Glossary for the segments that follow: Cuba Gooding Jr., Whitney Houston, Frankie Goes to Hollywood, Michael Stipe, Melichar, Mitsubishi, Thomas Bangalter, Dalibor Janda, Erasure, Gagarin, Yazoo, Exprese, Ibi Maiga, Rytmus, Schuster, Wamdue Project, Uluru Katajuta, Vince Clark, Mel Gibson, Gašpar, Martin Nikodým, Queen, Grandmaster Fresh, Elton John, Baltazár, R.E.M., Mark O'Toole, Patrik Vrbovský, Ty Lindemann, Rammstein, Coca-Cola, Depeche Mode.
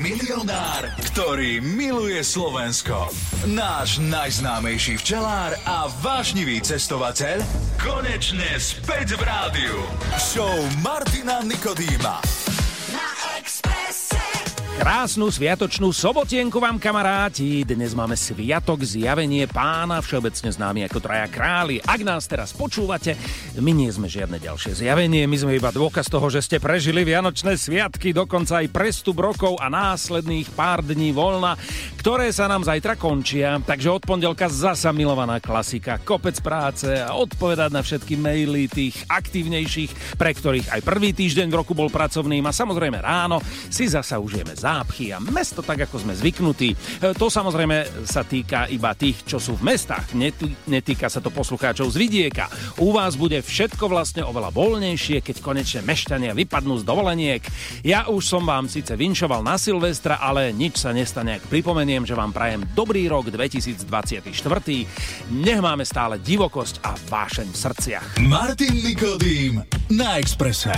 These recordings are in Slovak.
Milionár, ktorý miluje Slovensko. Náš najznámejší včelár a vášnivý cestovateľ konečne späť v rádiu. Show Martina Nikodýma. Na Exprese. Krásnu sviatočnú sobotienku vám, kamaráti. Dnes máme sviatok Zjavenie Pána, všeobecne známy ako Traja králi. Ak nás teraz počúvate, my nie sme žiadne ďalšie zjavenie, my sme iba dôkaz toho, že ste prežili vianočné sviatky, dokonca aj prestup rokov a následných pár dní voľna, ktoré sa nám zajtra končia. Takže od pondelka zasa milovaná klasika, kopec práce a odpovedať na všetky maily tých aktívnejších, pre ktorých aj prvý týždeň v roku bol pracovným, a samozrejme ráno si zasa užijeme zápchy a mesto tak, ako sme zvyknutí. To samozrejme sa týka iba tých, čo sú v mestách, netýka sa to poslucháčov z vidieka. U vás bude všetko vlastne oveľa voľnejšie, keď konečne mešťania vypadnú z dovoleniek. Ja už som vám síce vinšoval na Silvestra, ale nič sa nestane, ak pripomeniem, že vám prajem dobrý rok 2024. Nech máme stále divokosť a vášeň v srdciach. Martin Nikodým na Exprese.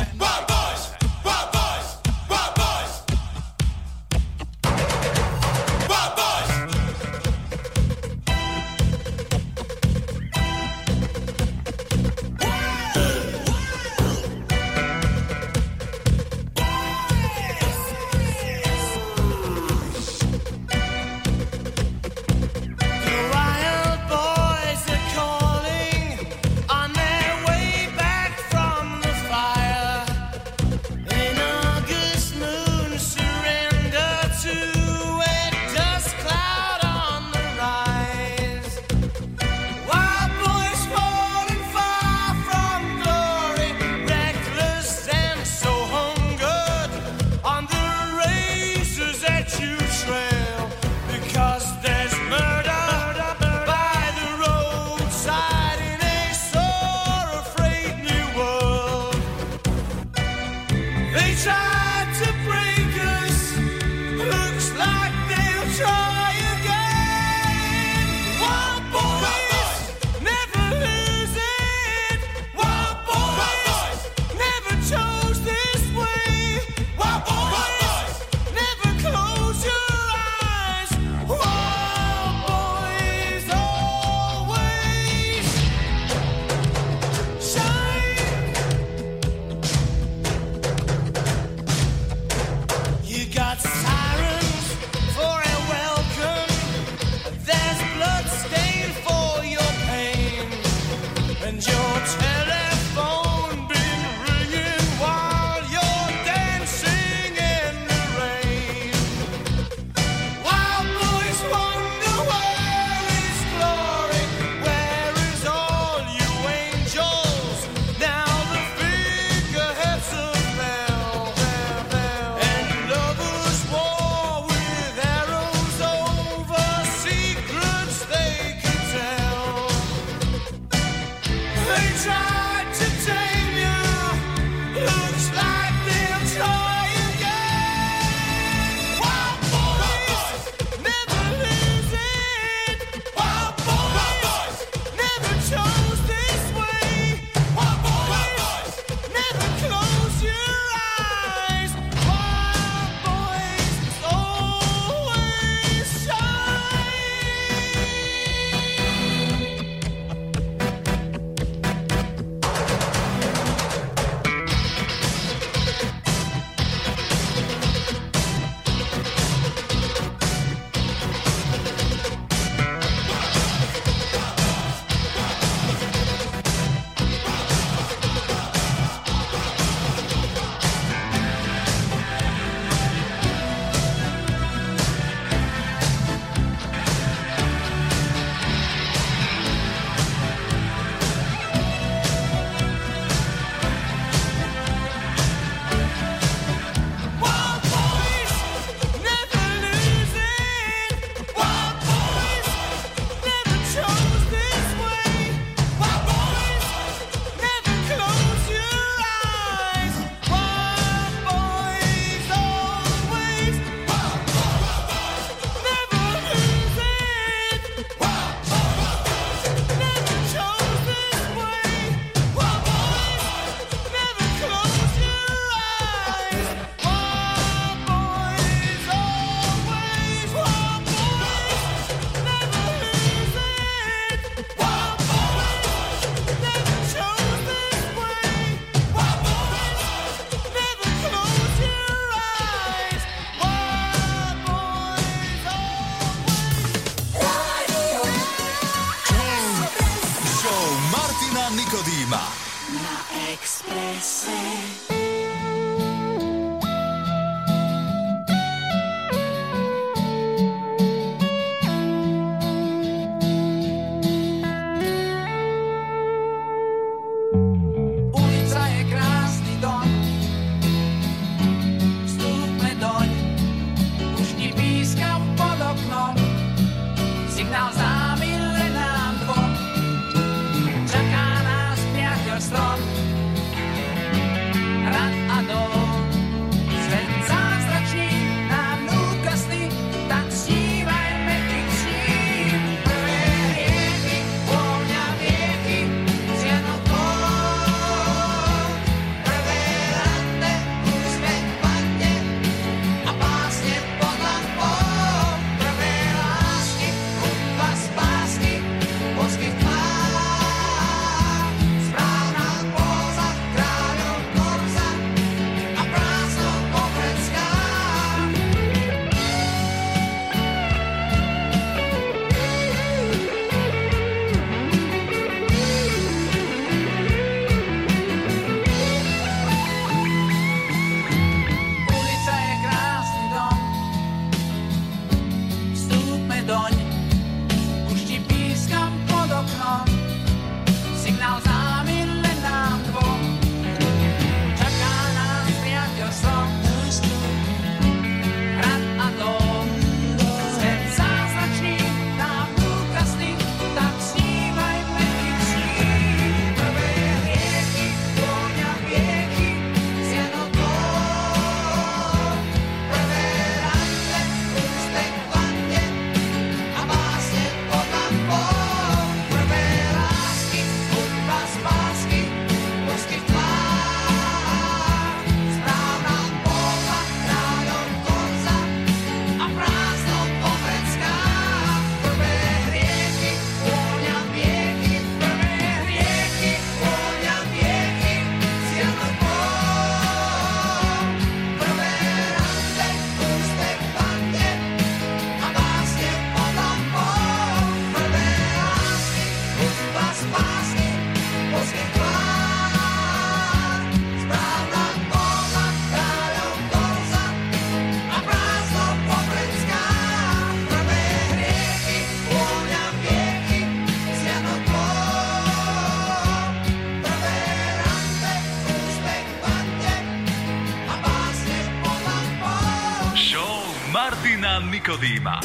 Nikodýma.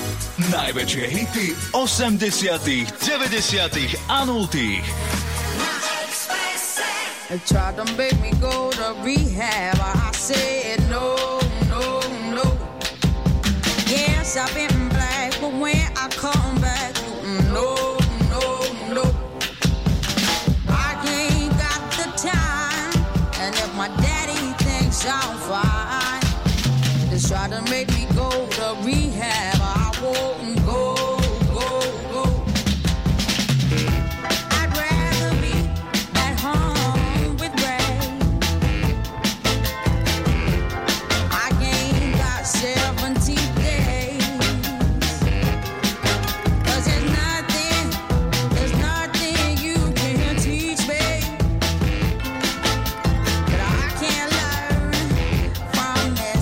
Najväčšie hity 80., 90. a 0. Tried to make me go to rehab. I said no, no, no. Yes, I've been black, but when I come back, no, no, no. I ain't got the time, and if my daddy thinks I'm fine, just try to make me go to rehab. I won't go, go, go. I'd rather be at home with Ray. I ain't got 17 days. 'Cause there's nothing you can teach me. But I can't learn from this.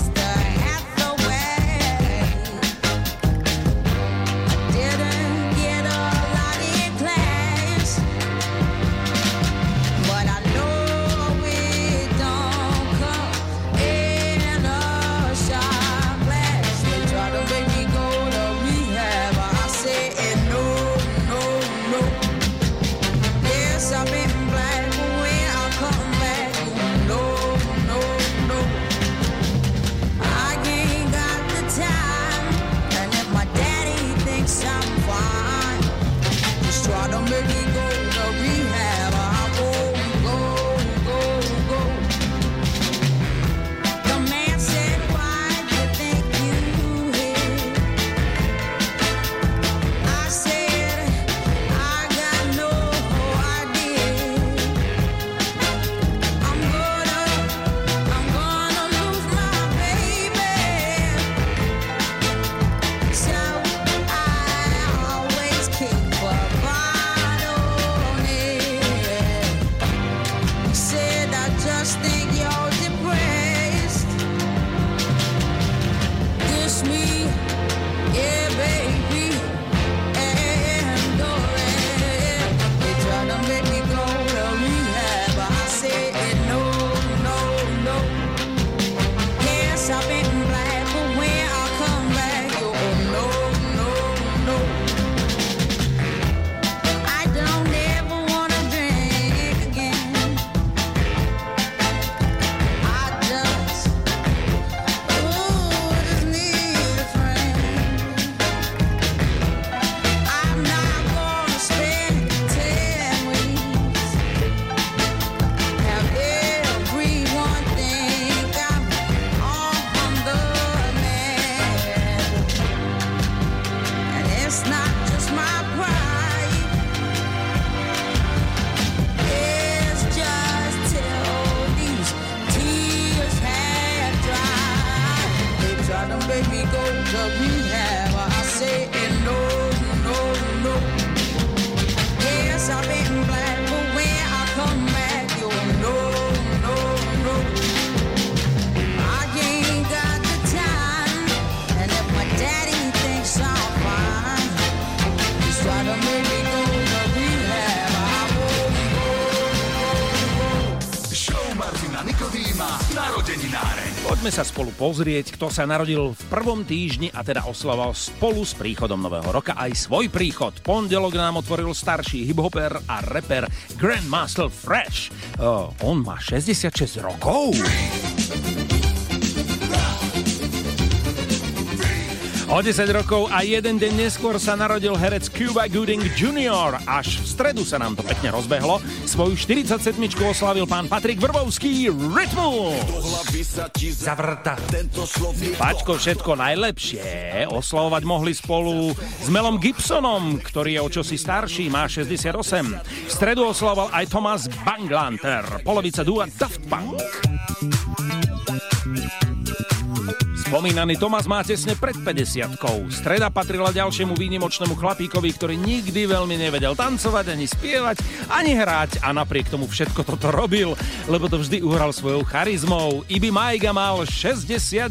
we go to rehab. I say no, no, no. Yes, I've been black, but when I come back, you'll know, no, no. I ain't got the time, and if my daddy thinks I'm fine, he's trying to make me go to rehab. I won't go. Show Martina Nikodýma, narodenináre. Poďme sa spolu pozrieť, kto sa narodil v prvom týždni a teda oslavoval spolu s príchodom nového roka aj svoj príchod. Pondelok nám otvoril starší hiphoper a rapper Grandmaster Fresh. On má 66 rokov. O 10 rokov a jeden deň neskôr sa narodil herec Cuba Gooding Jr. Až v stredu sa nám to pekne rozbehlo. Svoju 47-čku oslavil pán Patrik Vrbovský, Rytmus. Zavrta. Paťko, všetko najlepšie. Oslavovať mohli spolu s Melom Gibsonom, ktorý je o čosi starší, má 68. V stredu oslavoval aj Thomas Bangalter, polovica dúa Daft Punk. Spomínaný Tomáš má tesne pred 50-kou. Streda patrila ďalšiemu výnimočnému chlapíkovi, ktorý nikdy veľmi nevedel tancovať, ani spievať, ani hrať a napriek tomu všetko toto robil, lebo to vždy uhral svojou charizmou. Ibi Maiga mal 61.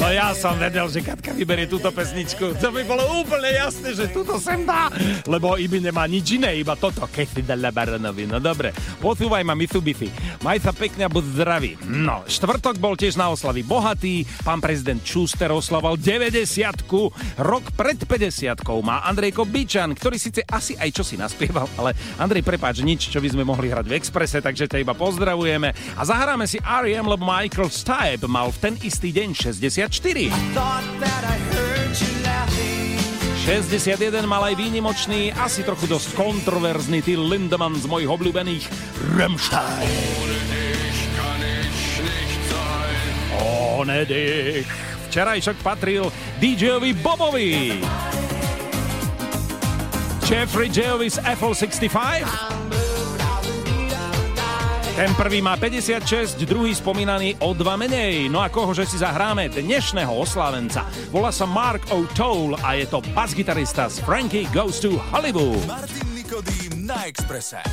No ja som vedel, že Katka vyberie túto pesničku. To by bolo úplne jasné, že túto sem dá. Lebo Ibi nemá nič iné, iba toto. Keď si dala Baranovi. No dobre, posúvaj ma Mitsubishi. Maj sa pekne a buď zdravý. No, štvrtok bol tiež na oslavy bohatý. Pán prezident Schuster oslavoval 90-ku. Rok pred 50-kou má Andrej Kobičan, ktorý síce asi aj čosi naspieval, ale Andrej, prepáč, nič, čo by sme mohli hrať v Exprese, takže ťa iba pozdravujeme. A zahráme si R.E.M., lebo Michael Stipe mal v ten istý deň 60 4. 61 mal aj výnimočný, asi trochu dosť kontroverzný Ty Lindemann z mojich obľúbených Rammstein. Ohne dich. Včerajšok patril DJ-ovi Bobovi. Jeffrey J-ovi z Apple 65. Ten prvý má 56, druhý spomínaný o 2 menej. No a kohože si zahráme dnešného oslávenca. Volá sa Mark O'Toole a je to basgitarista z Frankie Goes to Hollywood. Martin Nikodým na Exprese.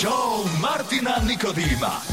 Show Martina Nikodýma.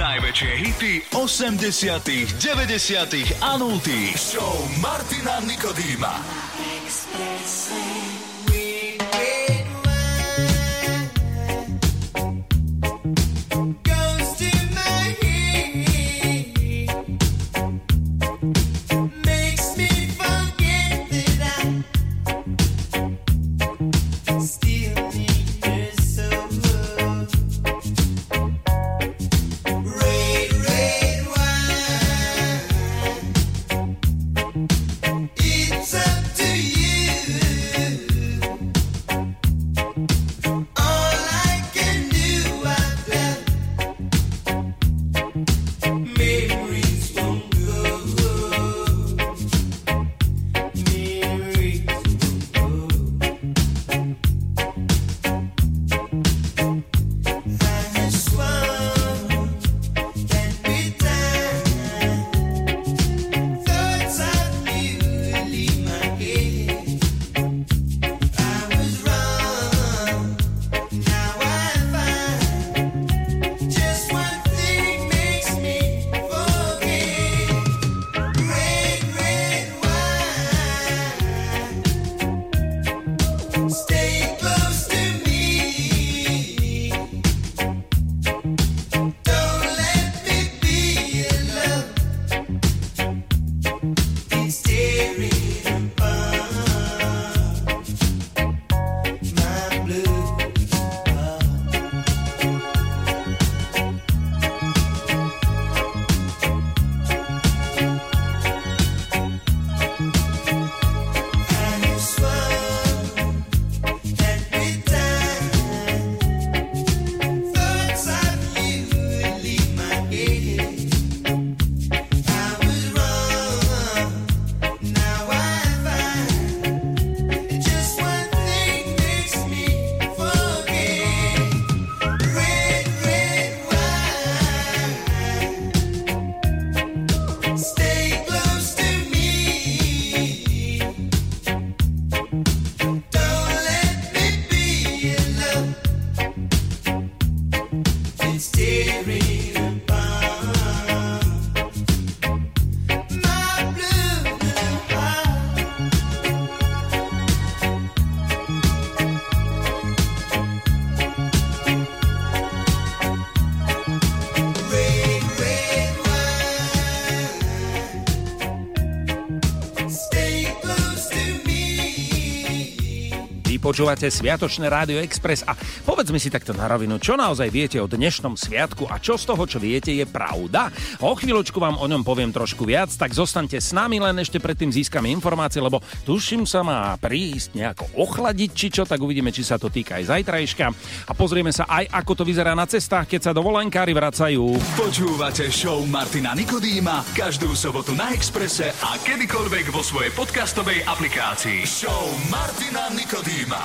Najväčšie hity 80., 90. a 0. Show Martina Nikodýma. Počúvate Sviatočné rádio Express a povedzme si takto na rovinu, čo naozaj viete o dnešnom sviatku a čo z toho, čo viete, je pravda. O chvíľočku vám o ňom poviem trošku viac, tak zostaňte s nami, len ešte predtým získame informácie, lebo tuším sa má prísť nejako ochladiť, či čo, tak uvidíme, či sa to týka aj zajtrajška. A pozrieme sa aj, ako to vyzerá na cestách, keď sa dovolenkári vracajú. Počúvate show Martina Nikodýma každú sobotu na Exprese a kedykoľvek vo svojej podcastovej aplikácii. Show Martina Nikodýma.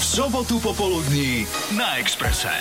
Sobotu popoludní na Exprese.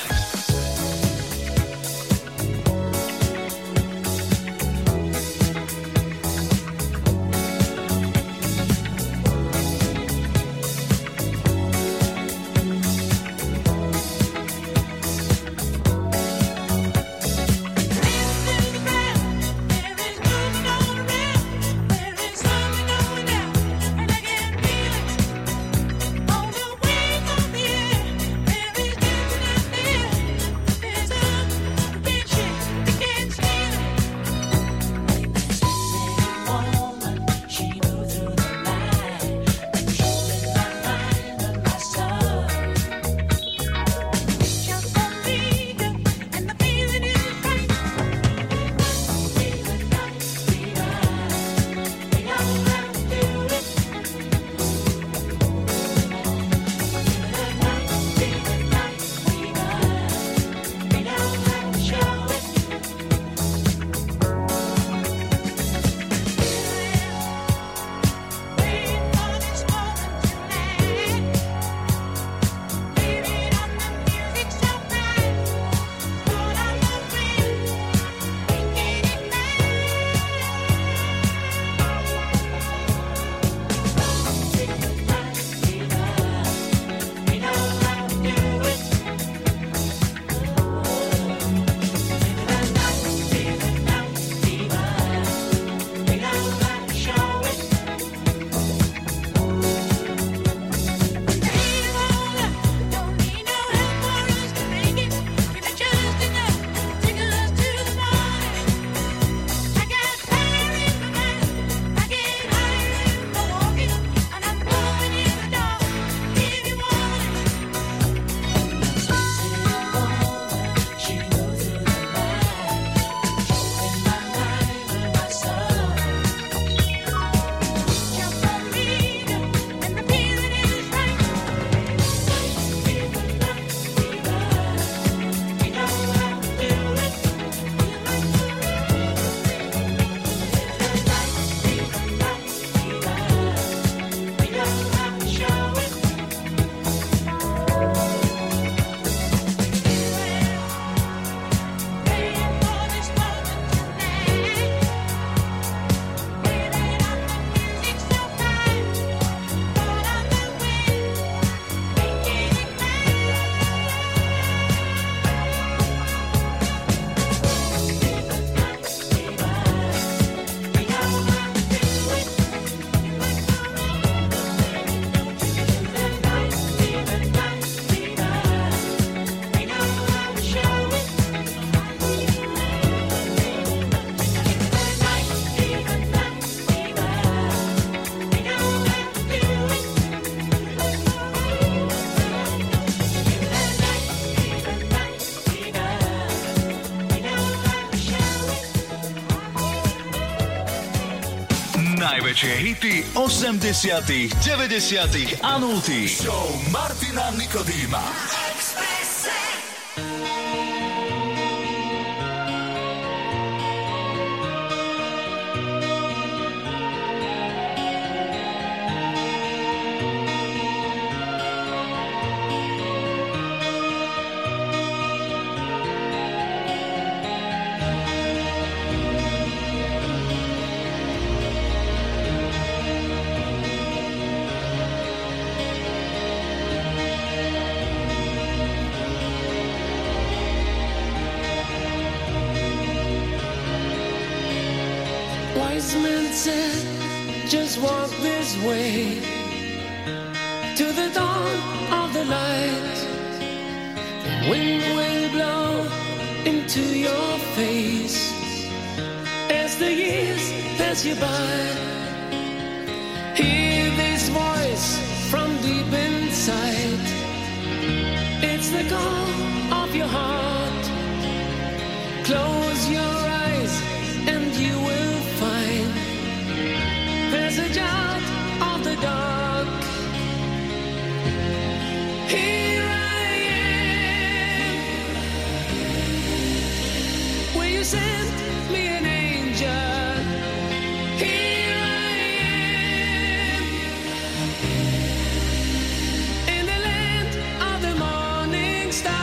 Najväčšie hity 80., 90. a 0. Show Martina Nikodýma. Just walk this way to the dawn of the light. The wind will blow into your face as the years pass you by. Hear this voice from deep inside. It's the call of your heart. Close your eyes and you will passage out of the dark. Here I am. Will you send me an angel? Here I am. In the land of the morning star.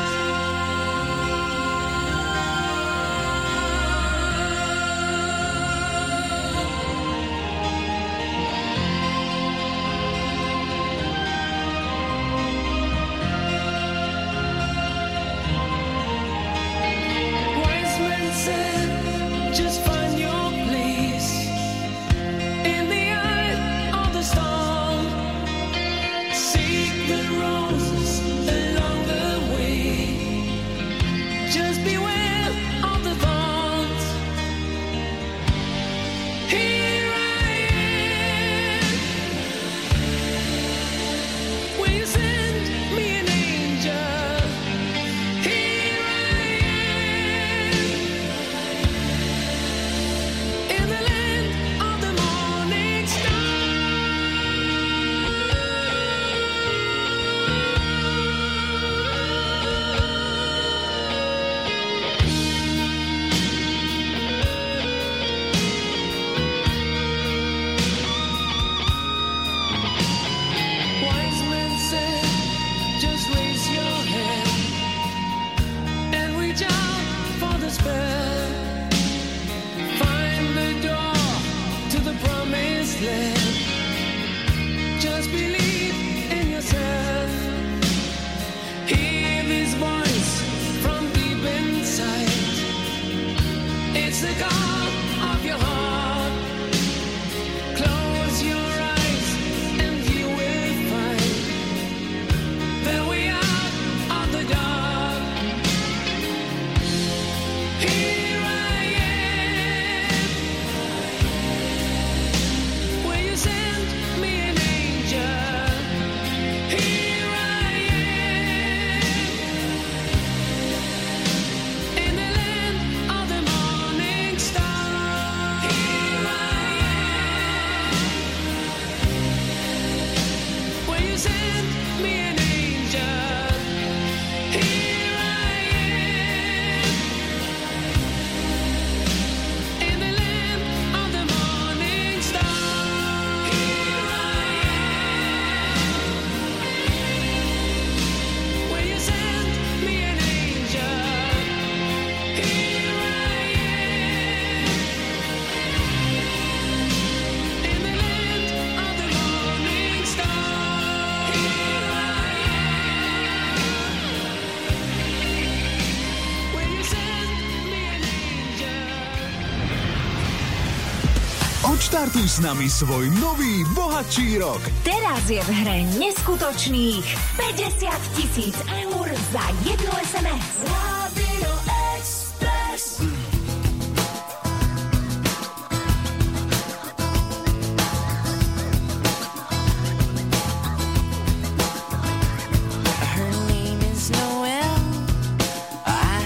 Štartuj s nami svoj nový, bohatší rok. Teraz je v hre neskutočných 50 000 eur za jednu SMS. Radio Express. I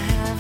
have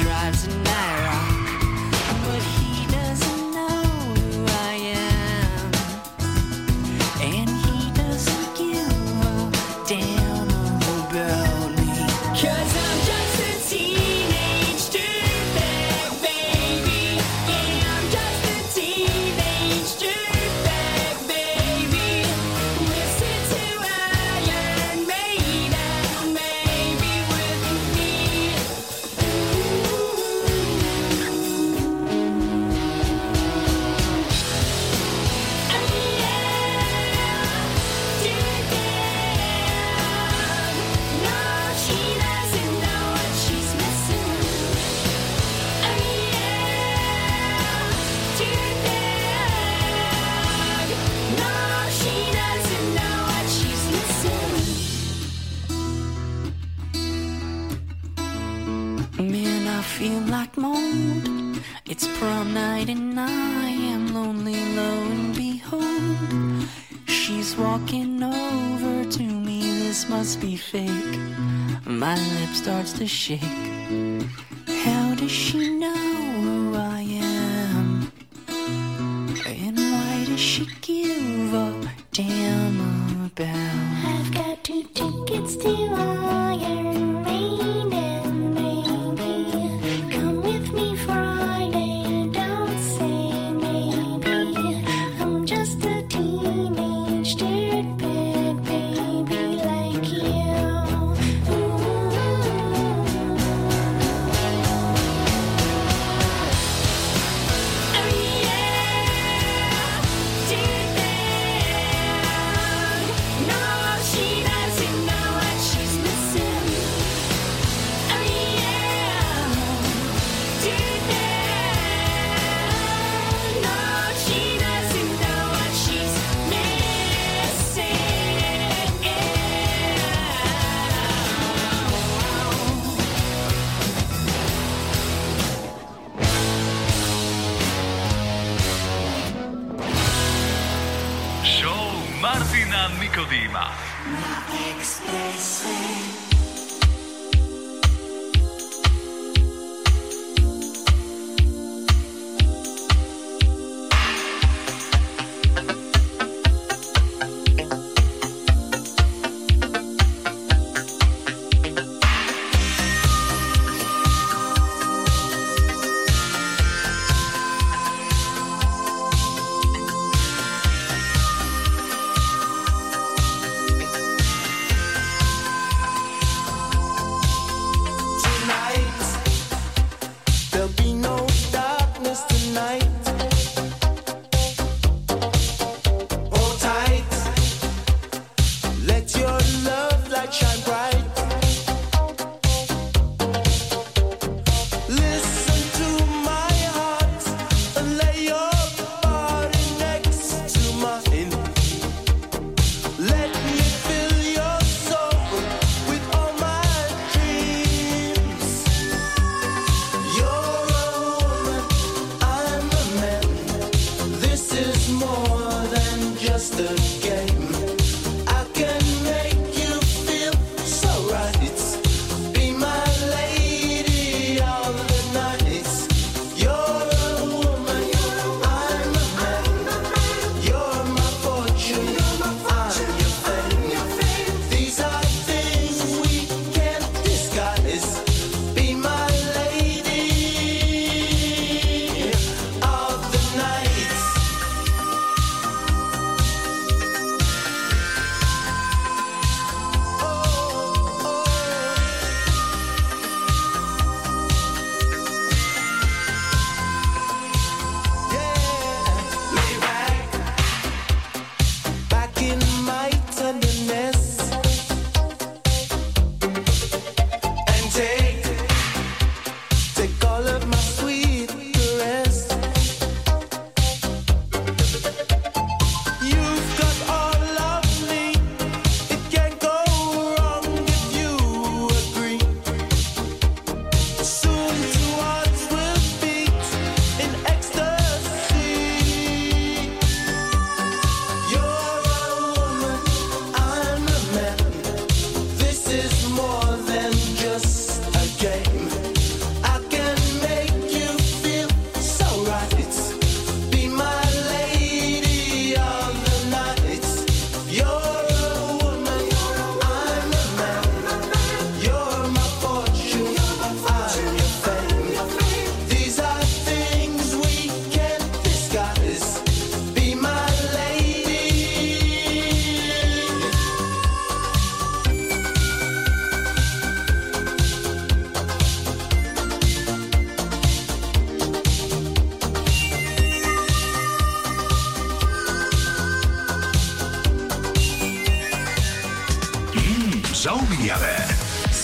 drives a Naira, but he doesn't know who I am, and he doesn't give a damn about me, 'cause I'm just a teenage dirtbag, baby. Yeah, I'm just a teenage dirtbag, baby. Listen to Iron Maiden, maybe with me. Man, I feel like mold. It's prom night and I am lonely, lo and behold, she's walking over to me. This must be fake. My lip starts to shake. How does she know who I am? And why does she give a damn about? I've got 2 tickets to Iron Maiden, baby. Come with me Friday, don't say maybe. I'm just a teenage dirtbag, baby, like you. Show Martina Nikodýma. Na Exprese.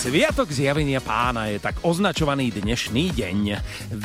Sviatok zjavenia Pána je tak označovaný dnešný deň.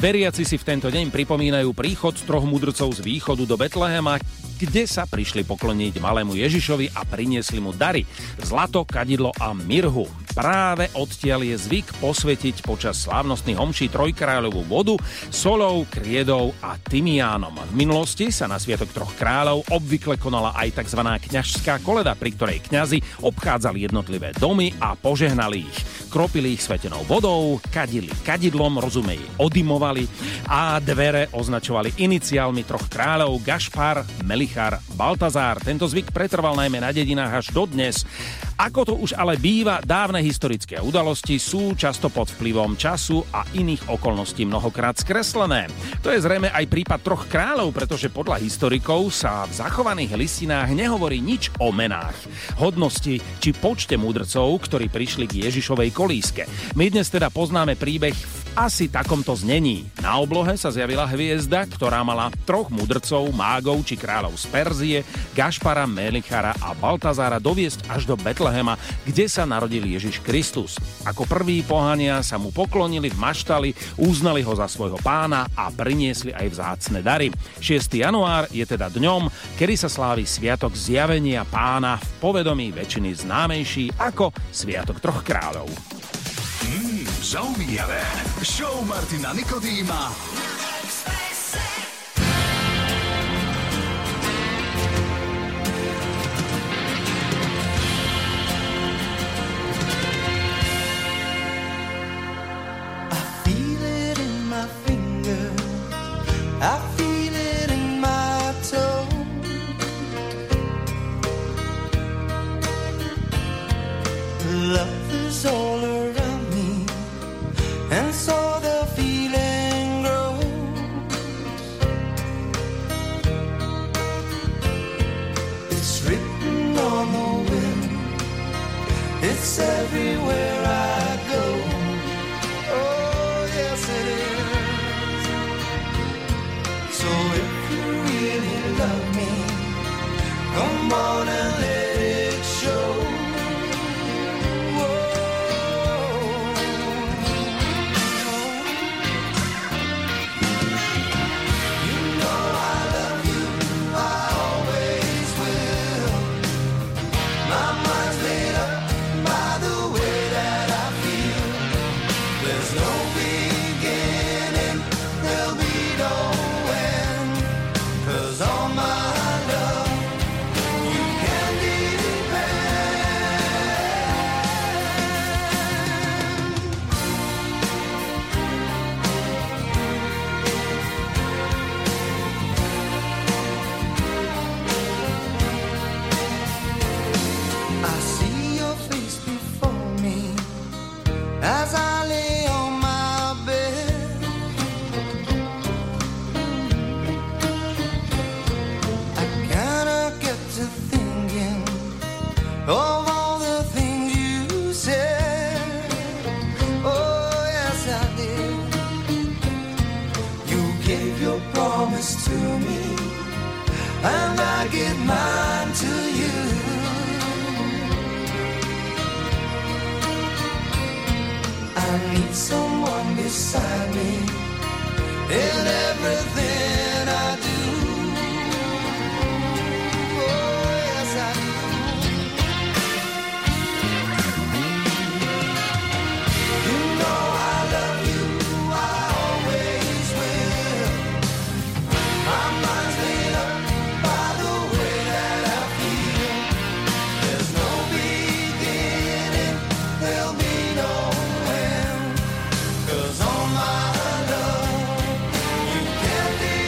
Veriaci si v tento deň pripomínajú príchod troch mudrcov z východu do Betlehema, kde sa prišli pokloniť malému Ježišovi a priniesli mu dary – zlato, kadidlo a mirhu. Práve odtiaľ je zvyk posvetiť počas slávnostných homší trojkráľovú vodu solou, kriedou a tymiánom. V minulosti sa na Sviatok troch kráľov obvykle konala aj tzv. Kňažská koleda, pri ktorej kňazi obchádzali jednotlivé domy a požehnali ich. Kropili ich svetenou vodou, kadili kadidlom, rozumej, odymovali a dvere označovali iniciálmi troch kráľov Gašpar, Melichar, Baltazár. Tento zvyk pretrval najmä na dedinách až dodnes. Ako to už ale býva, dávne historické udalosti sú často pod vplyvom času a iných okolností mnohokrát skreslené. To je zrejme aj prípad troch kráľov, pretože podľa historikov sa v zachovaných listinách nehovorí nič o menách, hodnosti či počte múdrcov, ktorí prišli k Ježišovej kolíske. My dnes teda poznáme príbeh v asi takomto znení. Na oblohe sa zjavila hviezda, ktorá mala troch múdrcov, mágov či kráľov z Perzie, Gašpara, Melichara a Baltazára doviesť až do Betlehema, kde sa narodil Ježiš Kristus. Ako prví pohania sa mu poklonili v maštali, uznali ho za svojho pána a priniesli aj vzácne dary. 6. január je teda dňom, kedy sa slávi Sviatok zjavenia Pána, v povedomí väčšiny známejší ako Sviatok troch kráľov. Zaujímavé. Show Martina Nikodýma. I feel it in my toe. Love is all around me, and so the feeling grows. It's written on the wind, it's everywhere I go. Oh, yes it is. So if you really love me, come on and let it show. Whoa. You know I love you, I always will. My mind's made up by the way that I feel. There's no beginning, there'll be no. And I give mine to you. I need someone beside me in everything I do. Cause all my love you can be.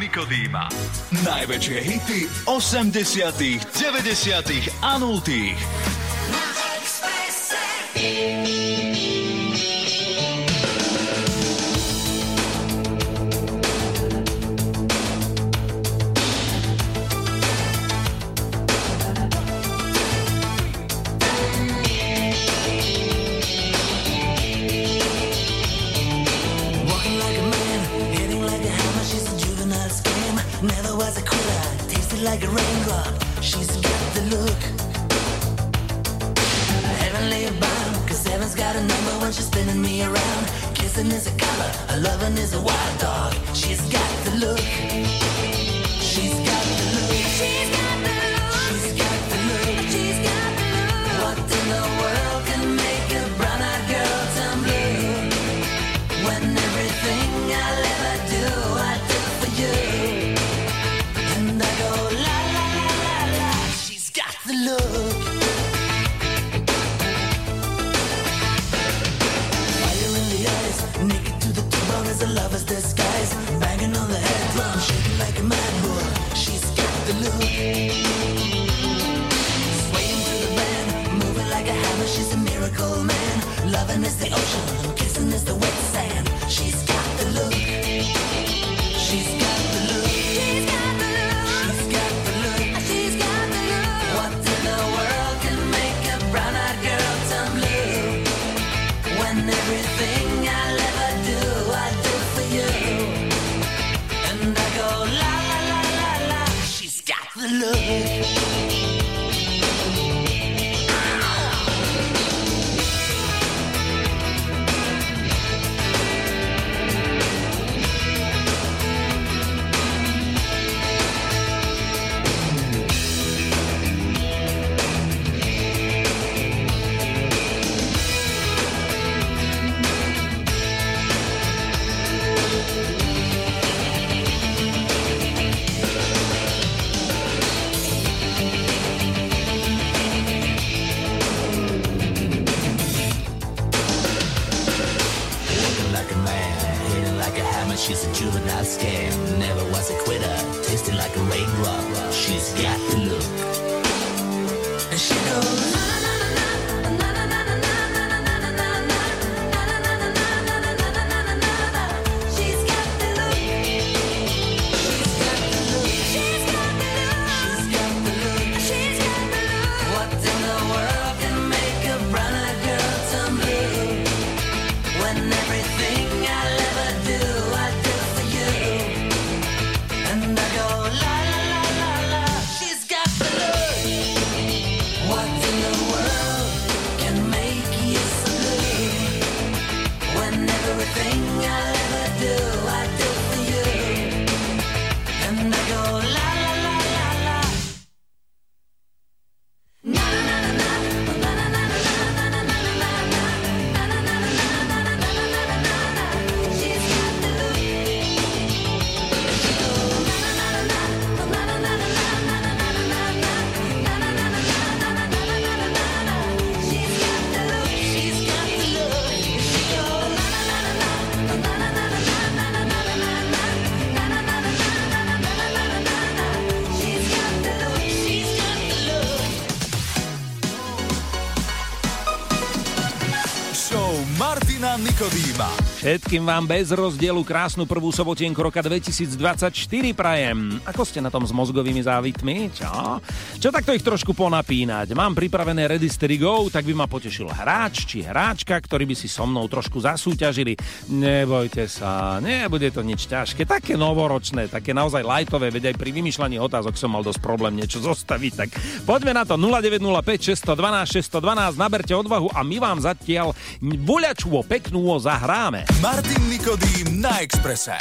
Nikodýma. Najväčšie hity 80., 90. a 0. Na Exprese. Like a raindrop, she's got the look. Heavenly bound, cause heaven's got a number when she's spinning me around. Kissing is a color, a loving is a wild dog. She's got the look. She's got the look. She's got the look. She's got the look. She's got the look. What in the world can make a brown-eyed girl turn blue? When everything I'll ever do, I do for you. Look. Fire in the eyes, naked to the t-bone as a lover's disguise. Banging on the head drum, shaking like a mad bull. She's got the look. Swaying to the band, moving like a hammer. She's a miracle man. Loving is the ocean, kissing is the wet sand. She's got the look. She's got the look. She's got the look. She's got the look. She's got the look. What the world can make a brown-eyed girl turn blue. When everything I'll ever do, I do for you. And I go la la la la la. She's got the look. She's a juvenile scam, never was a quitter, tasting like a raindrop, she's got the look. And she goes, na na na na na na na na na na na na na na na. She's got the look. She's got the look. She's got the look. She's got the look. She's got the look. What in the world can make a brown-eyed girl turn blue? When everything I všetkým vám bez rozdielu krásnu prvú sobotienku roka 2024 prajem. Ako ste na tom s mozgovými závitmi? Čo? Čo takto ich trošku ponapínať? Mám pripravené Ready Steady Go, tak by ma potešil hráč či hráčka, ktorí by si so mnou trošku zasúťažili. Nebojte sa, nebude to nič ťažké. Také novoročné, také naozaj lightové, veď aj pri vymýšľaní otázok som mal dosť problém niečo zostaviť. Tak poďme na to 0905 612 612, naberte odvahu a my vám zatiaľ voľačuvo peknú zahráme. Martin Nikodým na Exprese.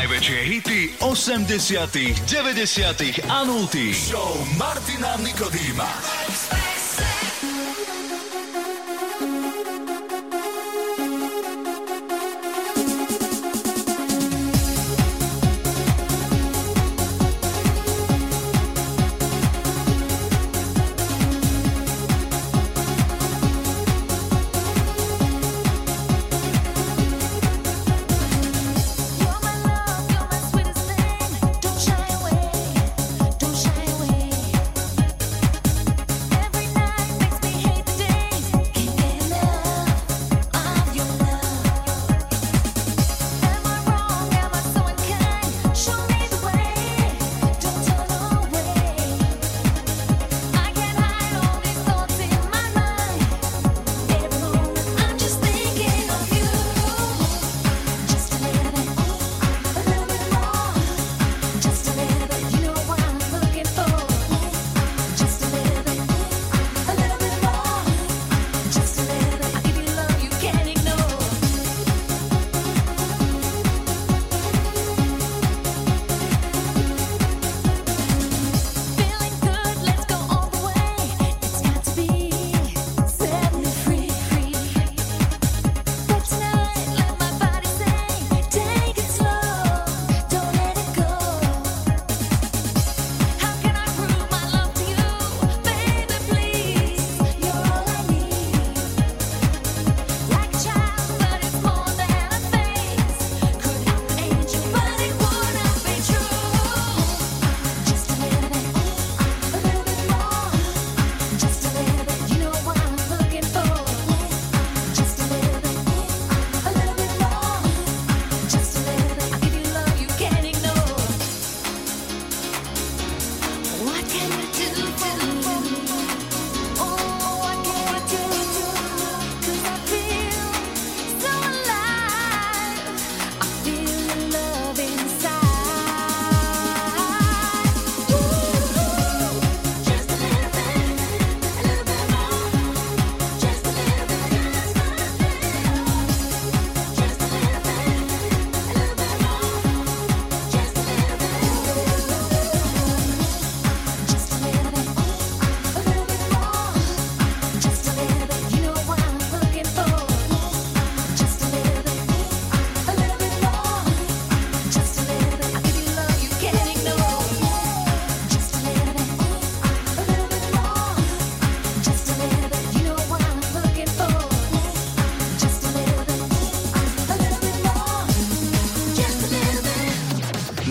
Najväčšie hity 80., 90. a 0. Show Martina Nikodýma.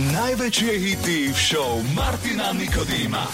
Najväčšie hity v show Martina Nikodýma.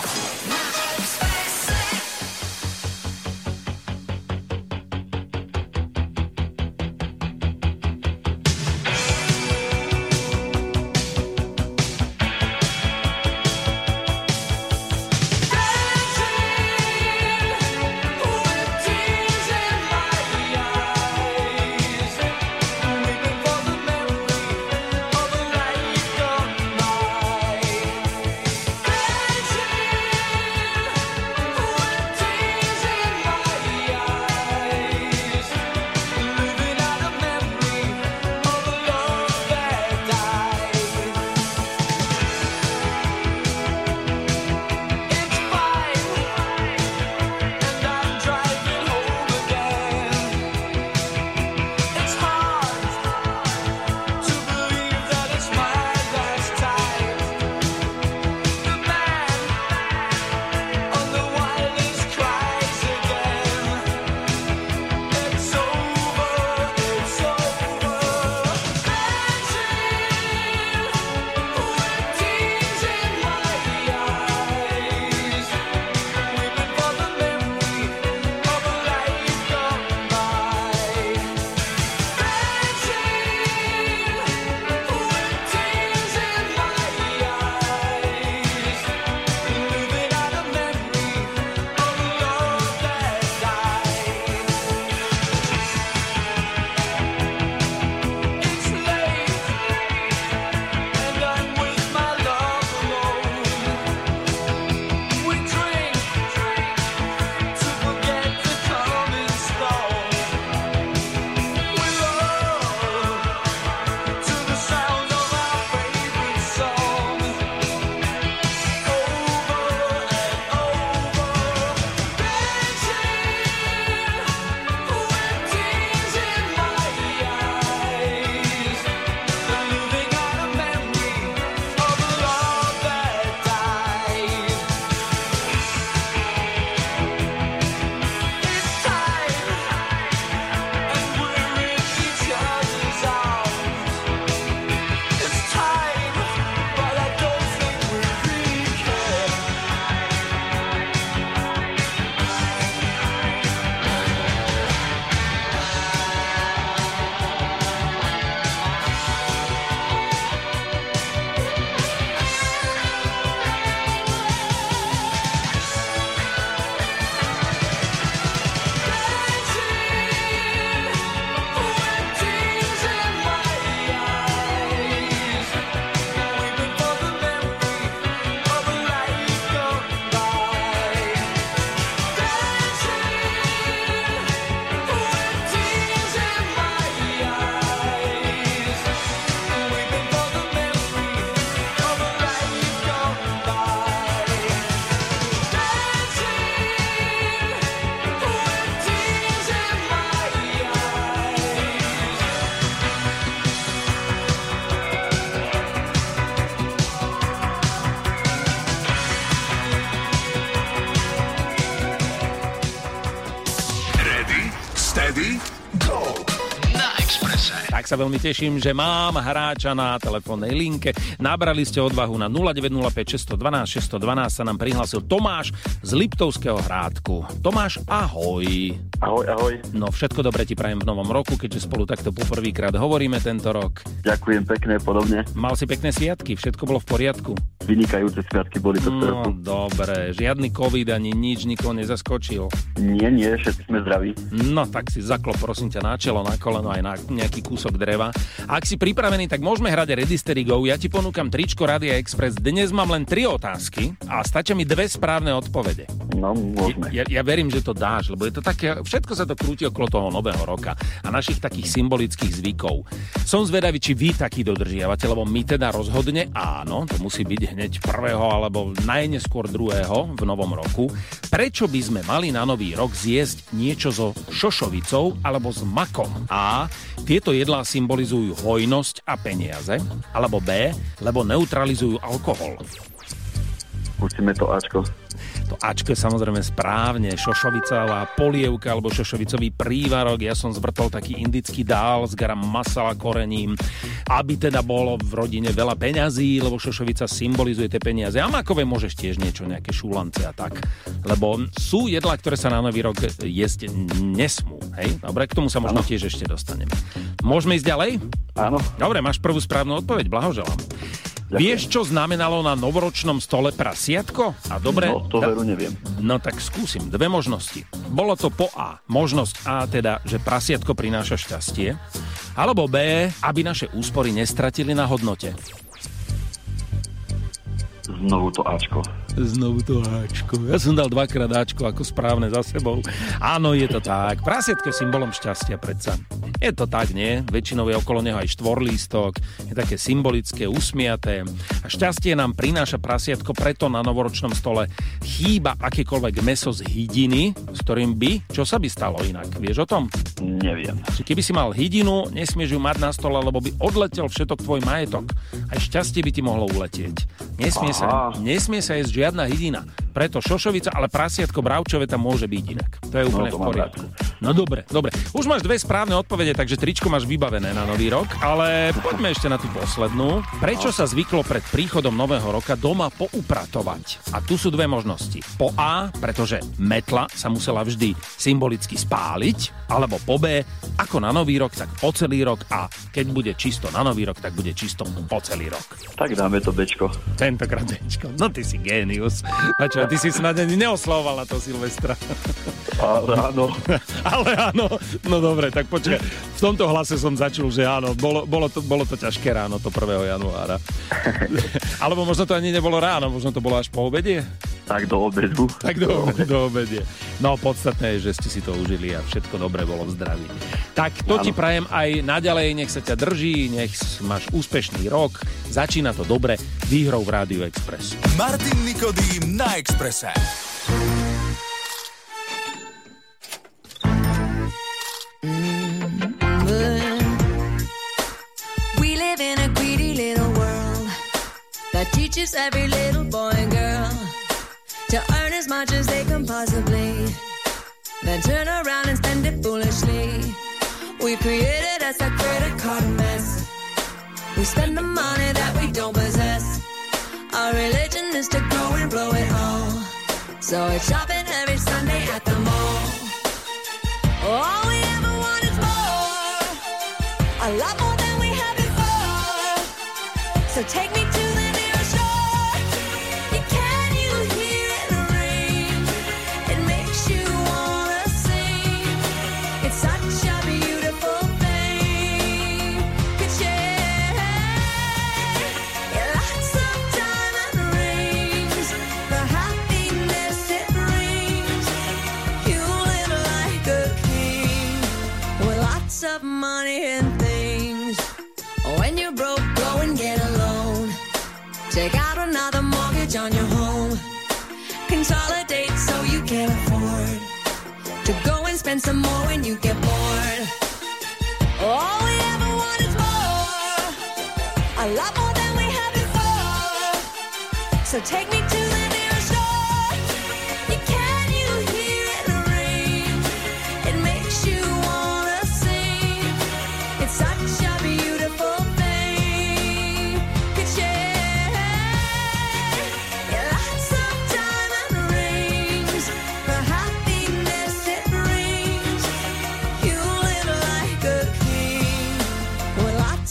tak sa veľmi teším, že mám hráča na telefónnej linke. Nabrali ste odvahu na 0905 612 612, sa nám prihlásil Tomáš z Liptovského Hrádku. Tomáš, ahoj. Ahoj, ahoj. No všetko dobre ti prajem v novom roku, keďže spolu takto poprvýkrát hovoríme tento rok. Ďakujem pekne, podobne. Mal si pekné sviatky, všetko bolo v poriadku? Vynikajúce sviatky boli to v roku. No dobre, žiadny covid ani nič, nikoho nezaskočil. Nie, všetci sme zdraví. No tak si zaklop, prosím ťa, na čelo, na koleno aj na nejaký kúsok dreva. Ak si pripravený, tak môžeme hrať Redisterigou. Ja ti ponúkam tričko Rádia Express. Dnes mám len 3 otázky a stačia mi 2 správne odpovede. No, môžeme. Ja verím, že to dáš, lebo je to také, všetko sa to krúti okolo toho nového roka a našich takých symbolických zvykov. Som zvedavý, či vy taký dodržiavate, lebo my teda rozhodne áno, to musí byť hneď 1. alebo najneskôr 2. v novom roku. Prečo by sme mali na nový rok zjesť niečo so šošovicou alebo s makom? A. Tieto jedlá symbolizujú hojnosť a peniaze. Alebo B. Lebo neutralizujú alkohol. Určíme to Ačko. To Ačko je samozrejme správne. Šošovicová polievka alebo šošovicový prívarok. Ja som zvrtol taký indický dál s garam masala korením. Aby teda bolo v rodine veľa peňazí, lebo šošovica symbolizuje tie peniaze. A makové môžeš tiež niečo, nejaké šúlance a tak. Lebo sú jedlá, ktoré sa na nový rok jesť nesmú. Hej? Dobre, k tomu sa možno tiež ešte dostaneme. Môžeme ísť ďalej? Áno. Dobre, máš prvú správnu odpoveď. Blahoželám. Ďakujem. Vieš, čo znamenalo na novoročnom stole prasiatko? A dobre, no, to veru neviem. No tak skúsim, 2 možnosti. Bolo to po A. Možnosť A teda, že prasiatko prináša šťastie. Alebo B, aby naše úspory nestratili na hodnote. Znovu to Ačko. Ja som dal 2-krát Ačko ako správne za sebou. Áno, je to tak. Prasiatko je symbolom šťastia predsa. Je to tak, nie? Väčšinou je okolo neho aj štvorlístok. Je také symbolické, usmiaté. A šťastie nám prináša prasiatko, preto na novoročnom stole chýba akékoľvek meso z hydiny, s ktorým by... Čo sa by stalo inak? Vieš o tom? Neviem. Keby si mal hydinu, nesmieš ju mať na stole, lebo by odletel všetok tvoj majetok. Aj šťastie by ti mohlo uletieť. Nesmie sa jesť žiadna hydina. Preto šošovica, ale prasiatko bravčové tam môže byť inak. To je úplne v poriadku. No dobre. Už máš 2 správne odpovede, takže tričko máš vybavené na nový rok, ale poďme ešte na tú poslednú. Prečo sa zvyklo pred príchodom nového roka doma poupratovať? A tu sú 2 možnosti. Po A, pretože metla sa musela vždy symbolicky spáliť, alebo po B, ako na nový rok, tak po celý rok a keď bude čisto na nový rok, tak bude čisto po celý rok. Tak dáme to Bčko. Tentokrát Bčko. No ty si génius. Mačo, ty si snad ani neoslovoval na to Silvestra. Ale áno. No dobre, tak počkaj. V tomto hlase som začul, že áno. Bolo to ťažké ráno, to 1. januára. Alebo možno to ani nebolo ráno, možno to bolo až po obede. Tak do obedu. No podstatné je, že ste si to užili a všetko dobre bolo v zdraví. Tak to ti prajem aj naďalej, nech sa ťa drží, nech máš úspešný rok. Začína to dobre výhrou v Rádiu Express. Martin Nikodým na Expresse. We live in a greedy little world that teaches every little boy and girl to earn as much as they can possibly, then turn around and spend it foolishly. We created us a credit card mess. We spend the money that we don't possess. Our religion is to go and blow it all, so it's shopping every Sunday at the mall. All we ever want is more, a lot more than we had before. So take me to the nearest shore. Can you hear it ring? It makes you wanna sing. It's such a beautiful thing. Could share your lots of diamond rings, the happiness it brings. You live like a king with lots of money and things. When you're broke, go and get a loan. Take out another mortgage on your home. Consolidate so you can afford to go and spend some more when you get bored. All we ever want is more, a lot more than we had before. So take me to the nearest shore. Can you hear it ring? It makes you wanna sing. It's such a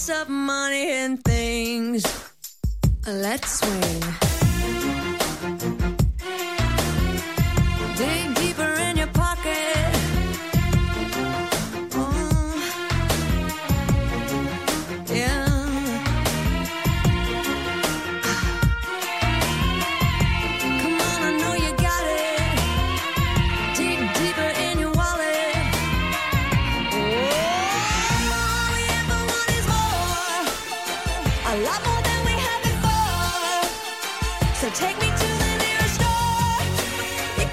dress up money and things. Let's swing. Dig deeper in your pocket. Yeah. Come on, I know you got it. Dig deeper in your wallet. Oh, all we ever want is more. I love more than we had before. So take me to the nearest door.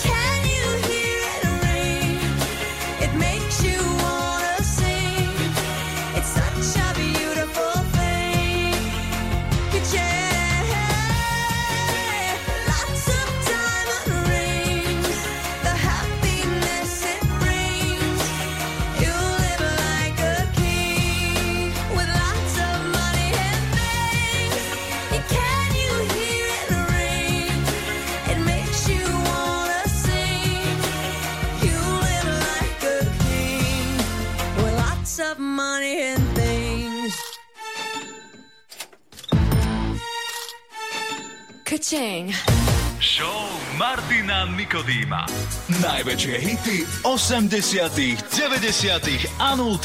Can you hear it ring? It makes you wanna sing. It's such a beautiful thing. You change. Lots of diamond rings. The happiness it brings. You live like a king with lots of money and things. Can you hear it ring? It makes you wanna sing. You live like a king with lots of money and things. Ka-ching. Show Martina Nikodýma. Najväčšie hity 80., 90. a 0.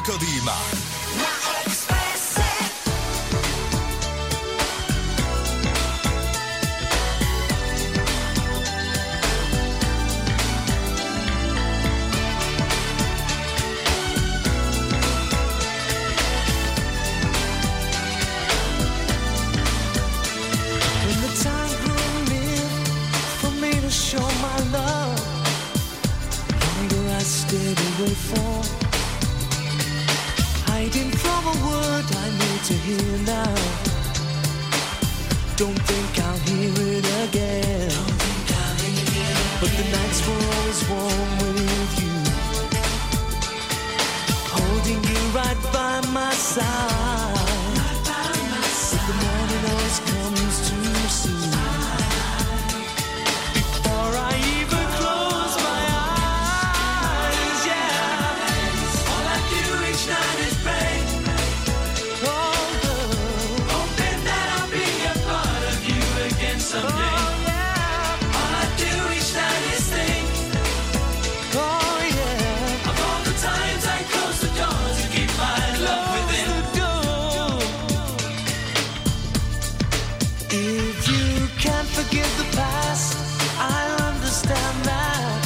Nikodýma. Na Exprese. When the time grew near for me to show my love, longer I stayed away for. Hiding from a word I need to hear now. Don't think I'll hear it again. But the nights were always warm with you, holding you right by my side. But the morning always comes too soon, before I even close my eyes. Yeah, all I do each night is someday. Oh, yeah. All I do each night is think. Oh, yeah. Of all the times I close the door to keep my love within. Close the door. If you can't forgive the past, I understand that.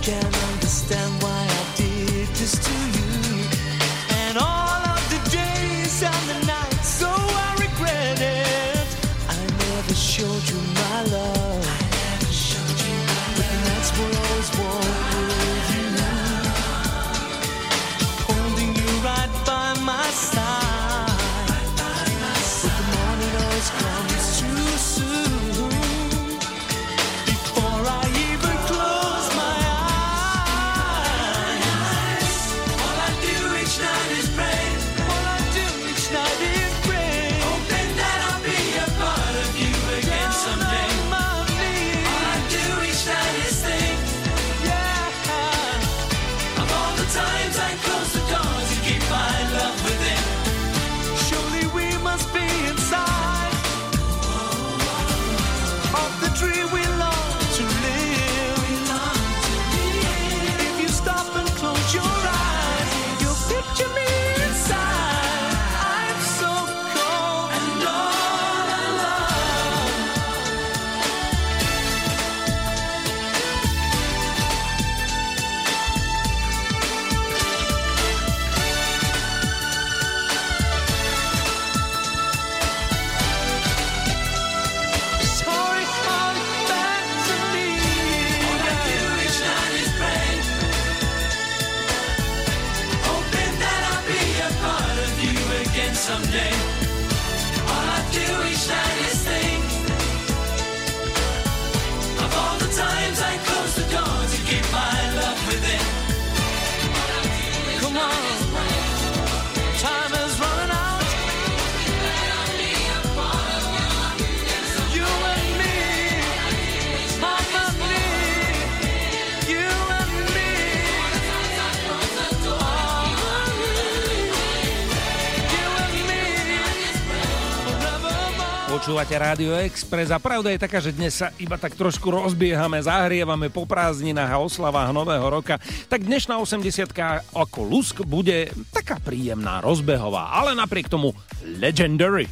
Can't understand why I did this to you. And all of the days and the nights, so I regret it. Showed you my love. I never showed you my love. But the nights were always warm with you, holding you right by my side. But the morning always comes too soon, before I even close my eyes. All I do each night is pray. All I do each night is someday. All I do each night is think. Yeah. Of all the times I close the door to keep my love within. Surely we must be inside of the dream we long to live. If you stop and close your eyes, you'll picture me inside. Someday, all I do each night is think of all the times I close the door to keep my love within. All I do each Come night on. Is pray. Time is running out. You and me, my family. You and me. Počúvate Rádio Express a pravda je taká, že dnes sa iba tak trošku rozbiehame, zahrievame po prázdninách a oslavách Nového roka. Tak dnešná 80-ka ako lusk bude taká príjemná, rozbehová, ale napriek tomu legendary.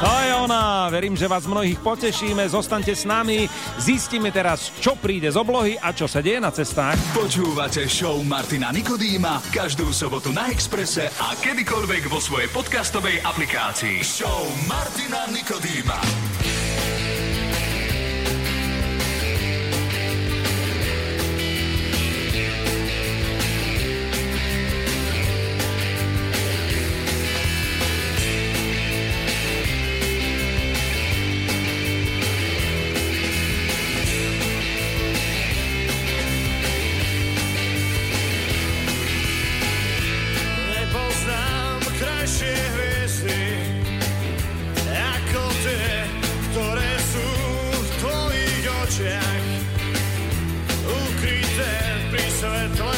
To je ona, verím, že vás mnohých potešíme, zostaňte s nami, zistíme teraz, čo príde z oblohy a čo sa deje na cestách. Počúvate show Martina Nikodýma každú sobotu na Exprese a kedykoľvek vo svojej podcastovej aplikácii. Show Martina Nikodýma. Slova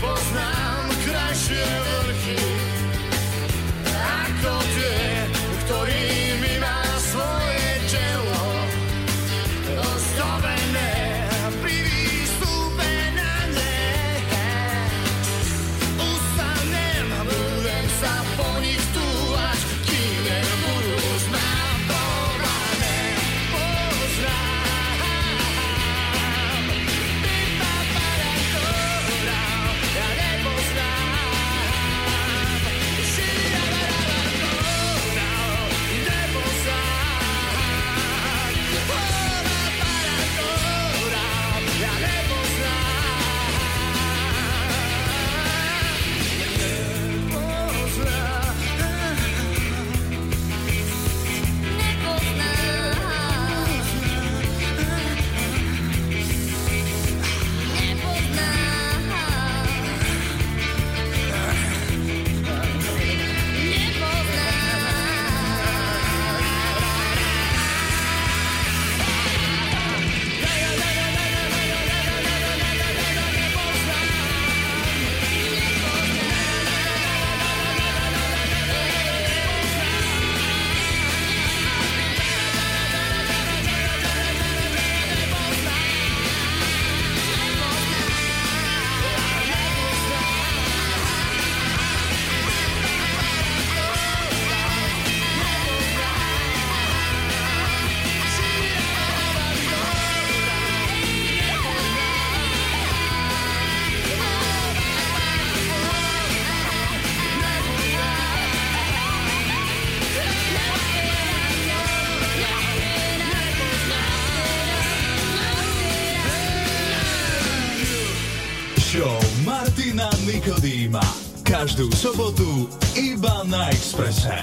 nepoznám krajšie vrchy ako tie, ktorými má svoje telo ozdobené, privýstupe na ne. Ustanem a budem sa po nich túlať, kým nebudú známované. Poznám Pipa Paratora, ja nepoznám Širabaratora, nepoznám Pora Paratora, ja nepoznám Show Martina Nikodýma. Každú sobotu iba na Exprese.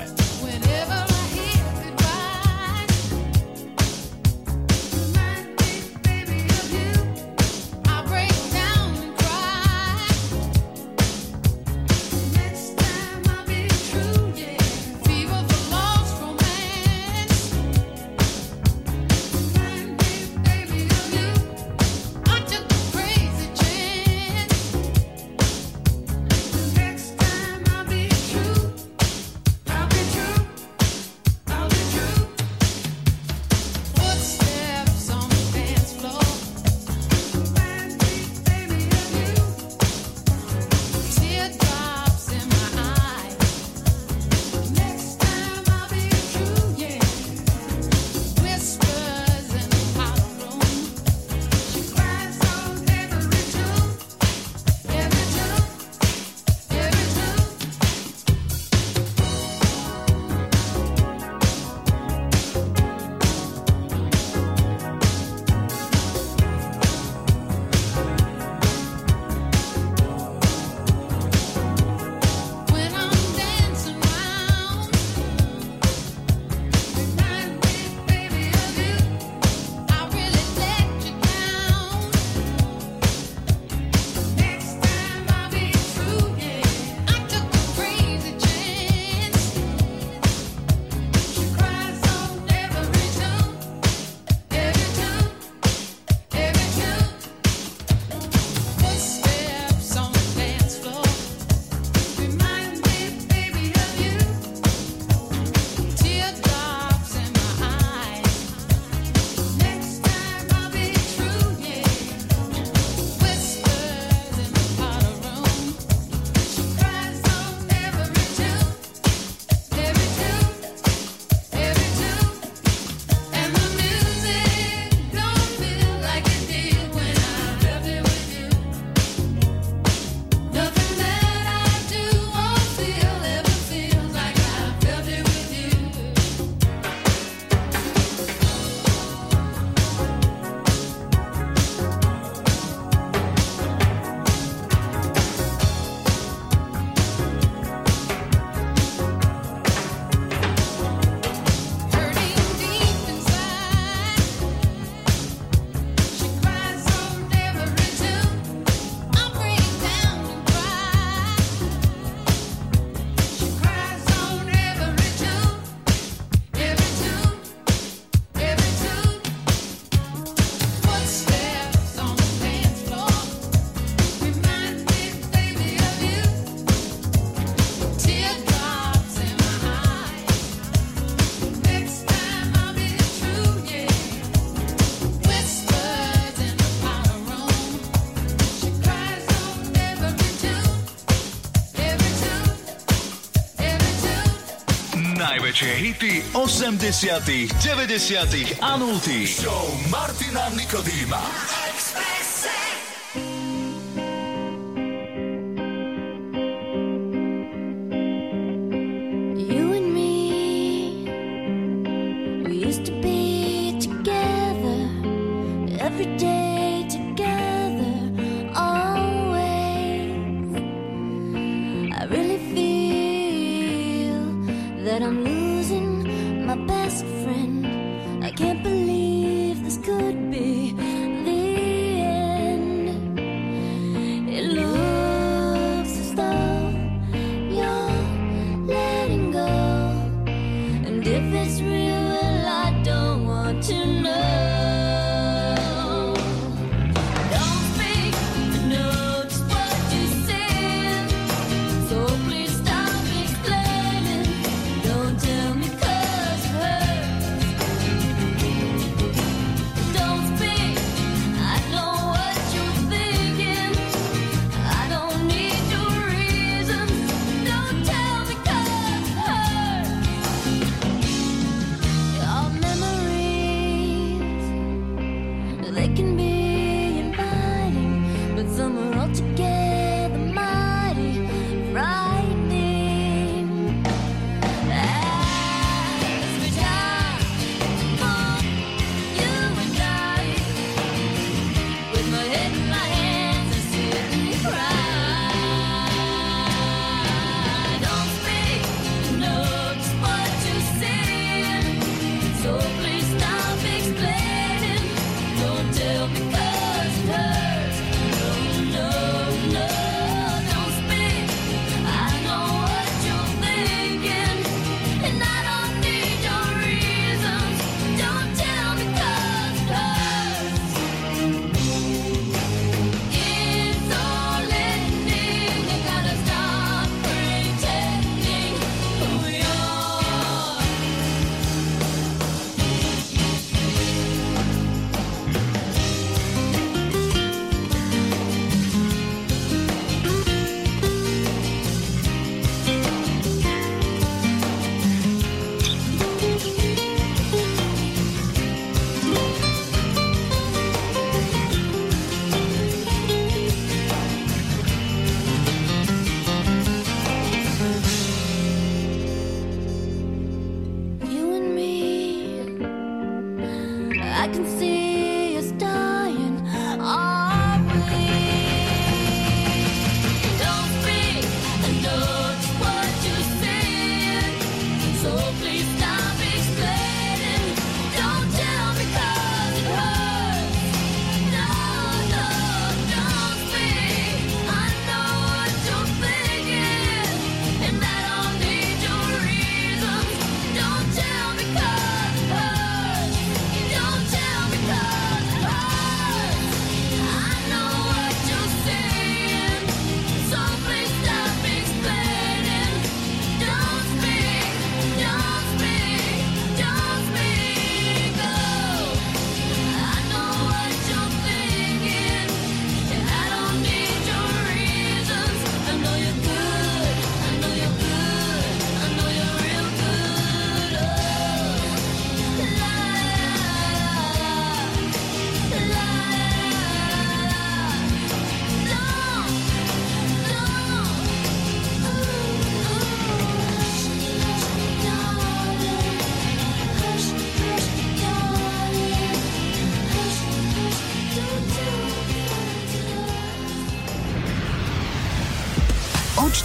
najväčšie hity 80., 90. a 0. Show Martina Nikodýma. Exprese.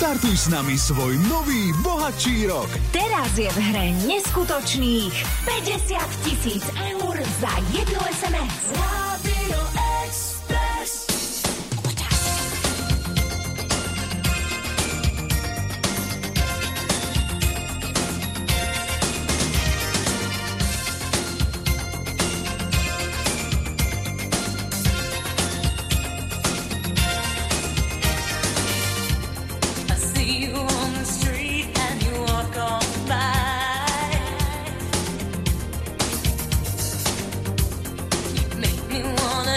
Startuj s nami svoj nový, bohatší rok. Teraz je v hre neskutočných 50 000 eur za jednu SMS. Radio Express. Me wanna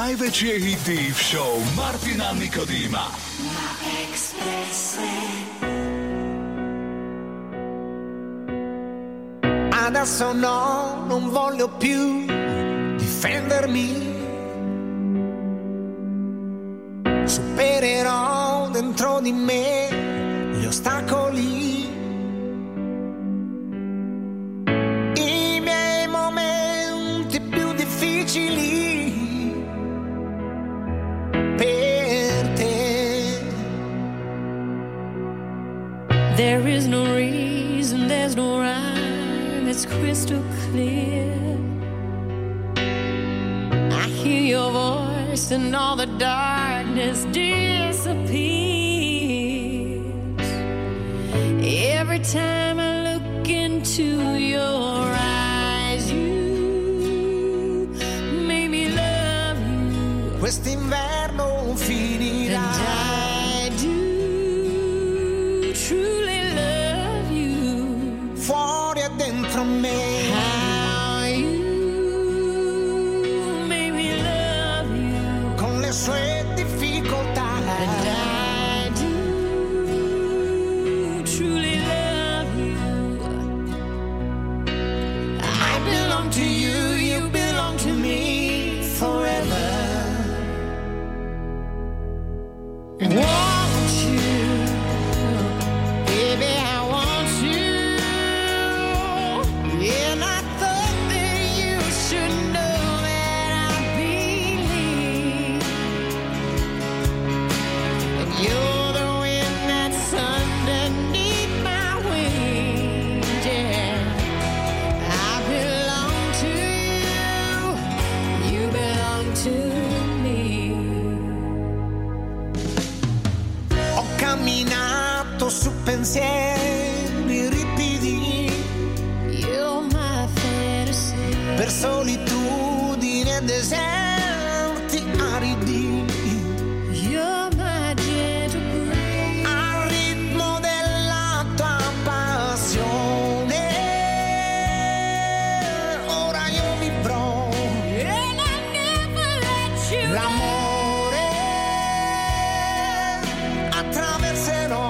Najväčšie hity v show Martina Nikodýma na Exprese. Adesso no, non voglio più difendermi. Supererò dentro di me gli ostacoli. I miei momenti più difficili There is no reason, there's no rhyme, it's crystal clear. I hear your voice and all the darkness disappears. Every time I look into your eyes, you make me love you. Quest'inverno finirà. To you, you belong to me forever. solitudine, deserti aridi. You're my gentle al ritmo della tua passione. Ora io mi provo and I never let you go. L'amore attraverserò.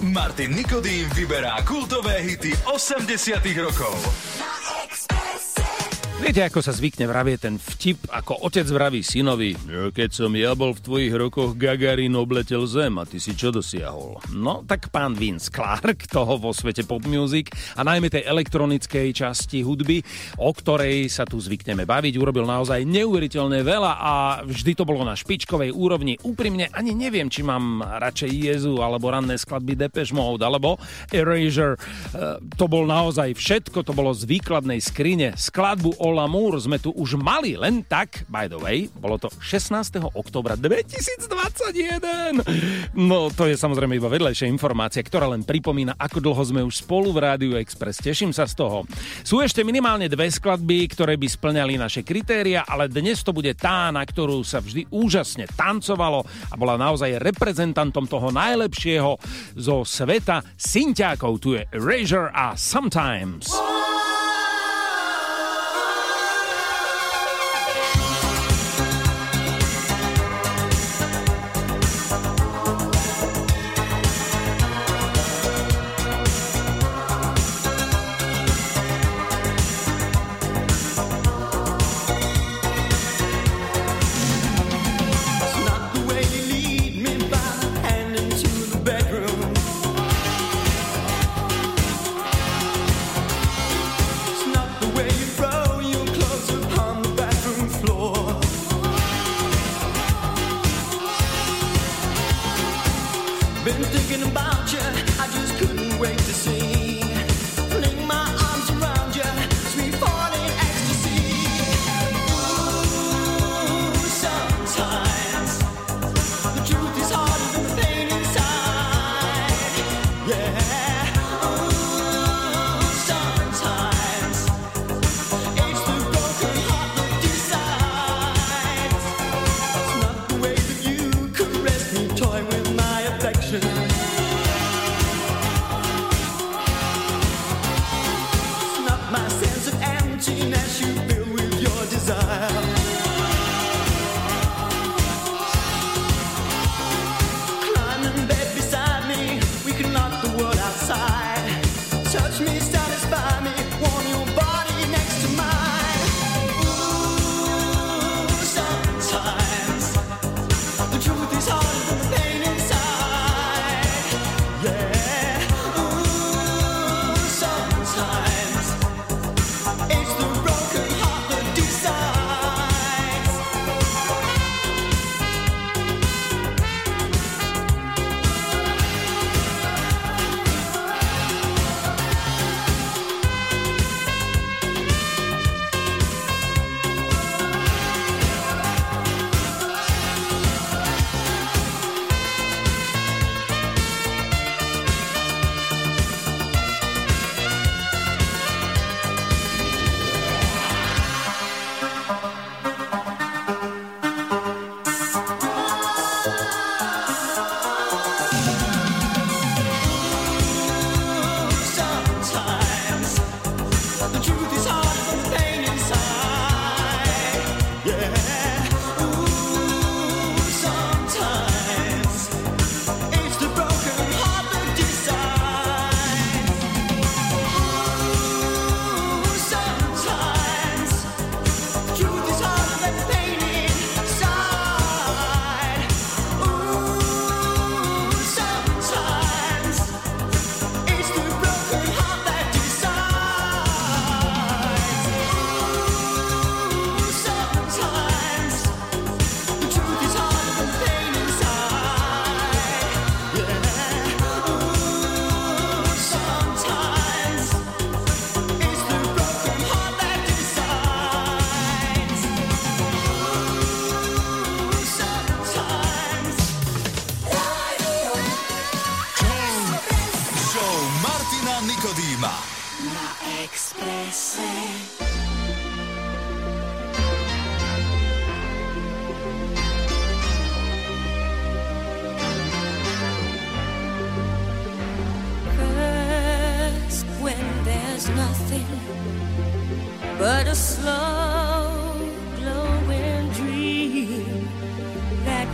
Martin Nikodým vyberá kultové hity 80-tých rokov. Viete, ako sa zvykne vravieť ten vtip, ako otec vraví synovi: keď som ja bol v tvojich rokoch, Gagarin obletel zem a ty si čo dosiahol? No, tak pán Vince Clark, toho vo svete pop music a najmä tej elektronickej časti hudby, o ktorej sa tu zvykneme baviť, urobil naozaj neuveriteľne veľa a vždy to bolo na špičkovej úrovni. Úprimne ani neviem, či mám radšej Yazoo alebo ranné skladby Depeche Mode alebo Erasure. To bol naozaj všetko, to bolo z výkladnej skrine. Skladbu o L'amour sme tu už mali len tak, by the way, bolo to 16. októbra 2021. No, to je samozrejme iba vedľajšia informácia, ktorá len pripomína, ako dlho sme už spolu v Rádiu Express. Teším sa z toho. Sú ešte minimálne dve skladby, ktoré by splňali naše kritéria, ale dnes to bude tá, na ktorú sa vždy úžasne tancovalo a bola naozaj reprezentantom toho najlepšieho zo sveta synťákov. Tu je Erasure a Sometimes. Toy with my affection.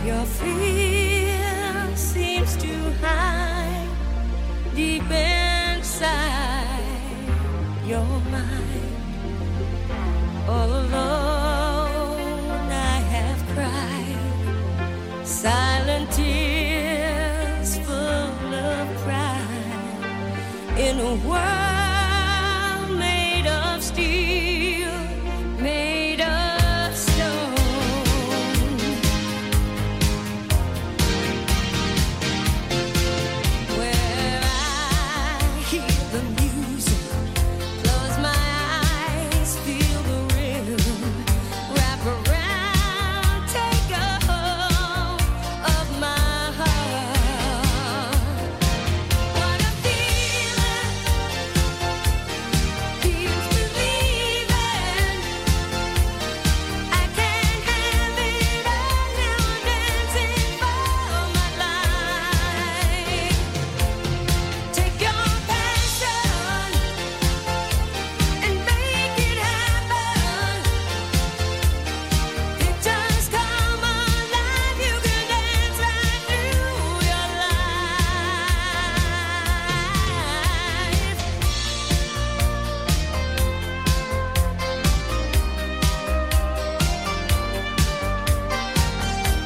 Your fear seems to hide deep inside your mind. All alone I have cried silent tears full of pride in a world made of steel, made of stone. Where I hear the music, close my eyes, feel the rhythm, wrap around, take a hold of my heart. What a feeling, keeps believing. I can't have it all now, I'm dancing for my life. Take your passion and make it happen. Pictures come alive, you can dance right through your life. Now I hear the music, close my eyes, I am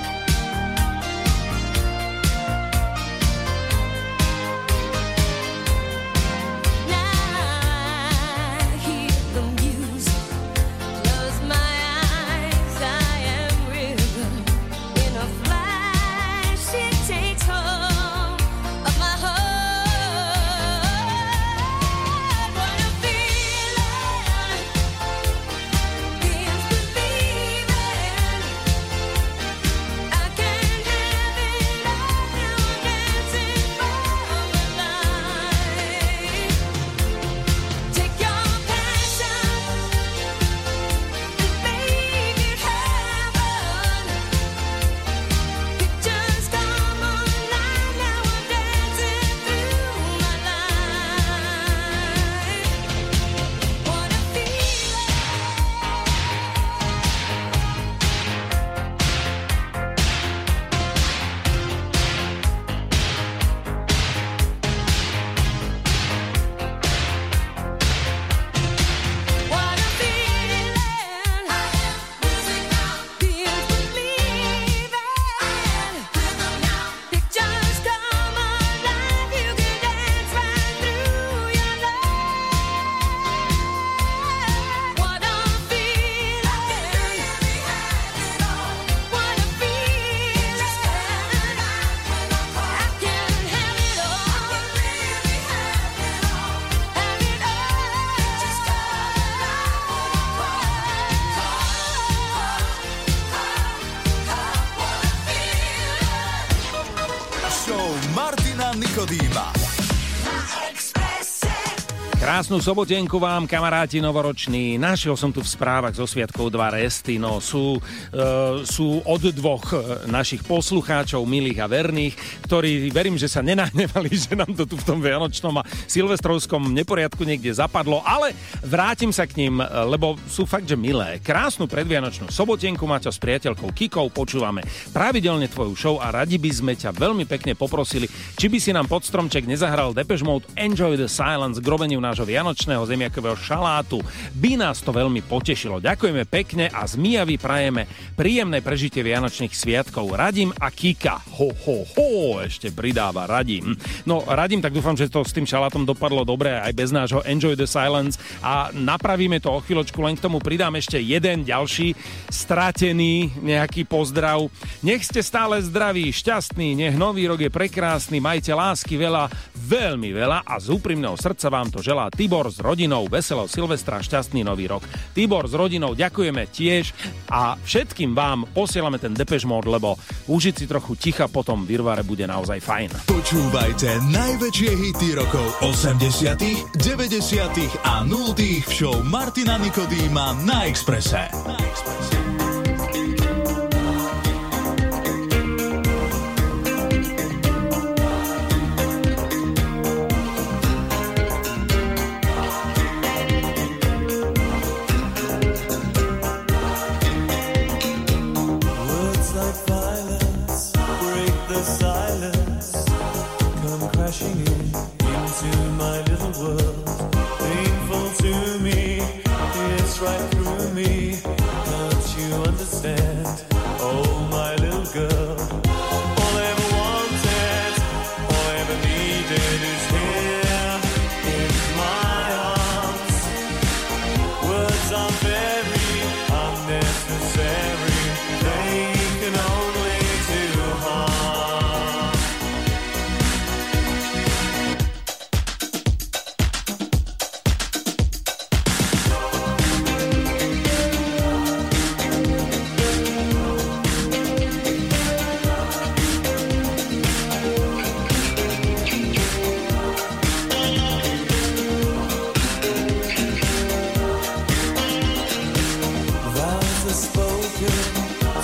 rhythm. In a flash it takes hold of my heart. What a feeling, feels believing. I can't have it all now, I'm dancing for my life. Take your passion and make it happen. Pictures come online, now I'm dancing through my life. What a feeling. What a feeling. I am losing now, feels believing. I am rhythm now. Pictures come alive, you can dance right through your life. What a feeling. I can't really have it all. What a feeling. Just turn out when I fall. I can't have it all. I can't really have it all. Have it all. Just turn out when I Show Martina Nikodýma. Krásnu sobotienku vám, kamaráti novoroční. Našiel som tu v správach zo Sviatkov dva resty, no sú od dvoch našich poslucháčov, milých a verných, ktorí verím, že sa nenahnevali, že nám to tu v tom vianočnom a silvestrovskom neporiadku niekde zapadlo, ale vrátim sa k ním, lebo sú fakt, že milé. Krásnu predvianočnú sobotienku máte s priateľkou Kikou, počúvame pravidelne tvoju show a radi by sme ťa veľmi pekne poprosili, či by si nám pod stromček nezahral Depeche Mode Enjoy the Silence k robeniu nášho vianočného zemiakového šalátu. By nás to veľmi potešilo. Ďakujeme pekne a z Mijavy prajeme príjemné prežitie vianočných sviatkov. Radim a Kika. Ho, ho, ho, ešte pridáva Radim. No, Radim, tak dúfam, že to s tým šalátom dopadlo dobre aj bez nášho Enjoy the Silence a napravíme to o chvíľočku, len k tomu pridám ešte jeden ďalší stratený nejaký pozdrav. Nech ste stále zdraví, šťastní, nech nový rok je prekrásny, majte lásky veľa, veľmi veľa a z úprimného srdca vám to želá Tibor s rodinou. Veselého Silvestra, šťastný nový rok. Tibor s rodinou, ďakujeme tiež a všetkým vám posielame ten Depeche Mode, lebo užiť si trochu ticha potom virvare bude naozaj fajn. Počúvajte najväčšie hity rokov 80., 90. a 0. v show Martina Nikodýma na Exprese. Words like violence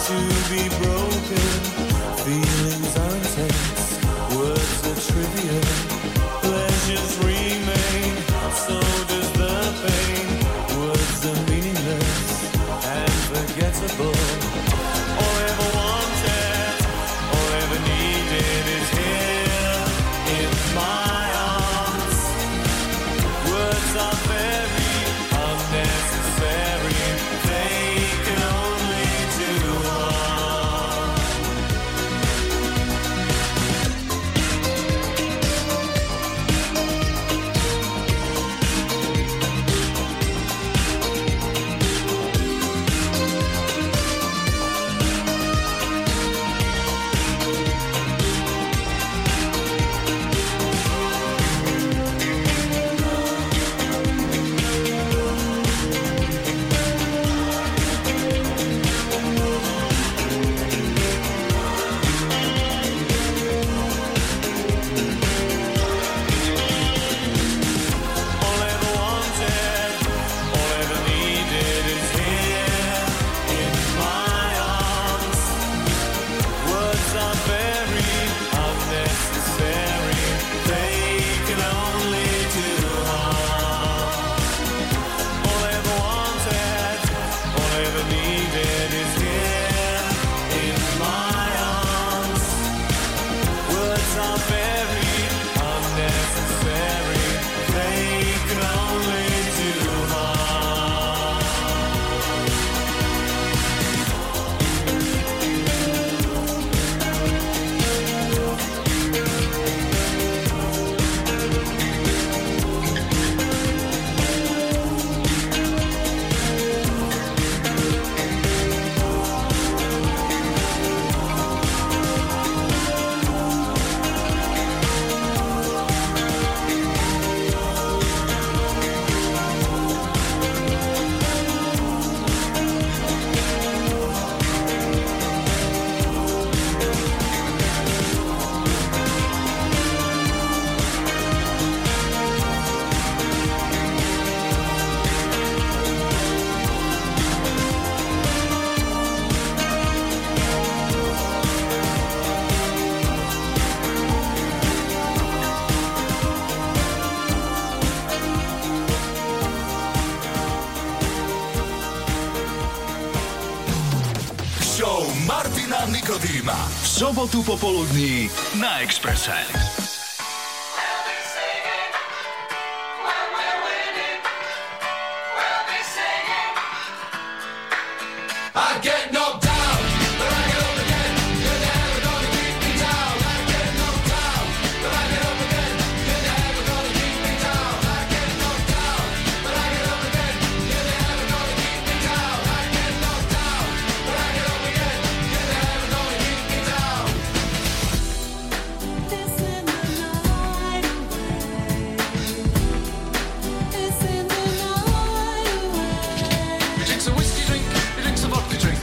to be broken, feelings intense, words are trivial, pleasures remain, so does the pain, words are meaningless and forgettable, all ever wanted, all ever needed is here in my arms, words are very unnecessary, they can only do harm. Sobotu popoludní na Exprese. Drink.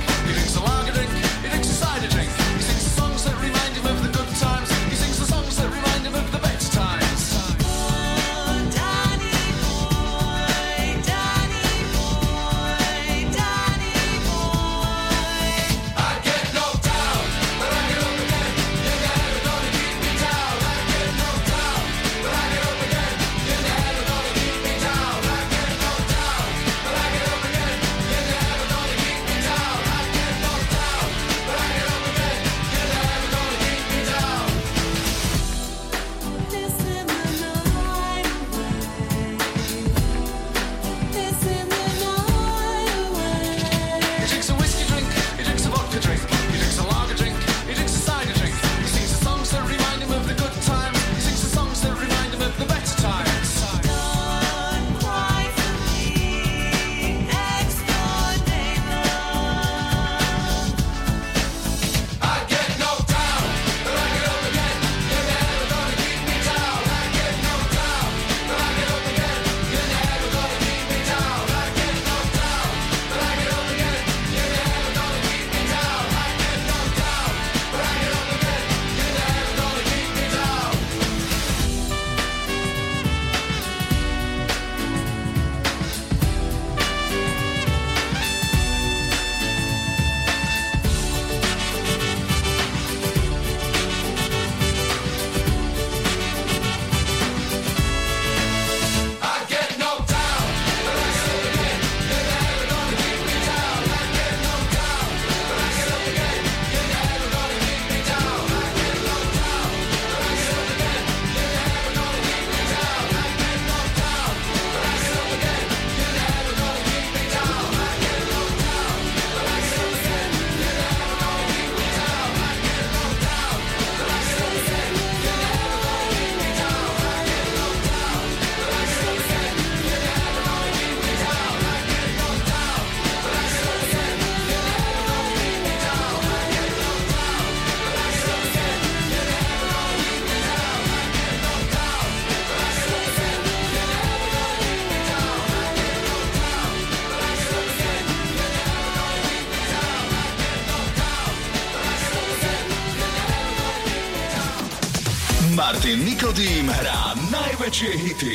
Martin Nikodým hrá najväčšie hity.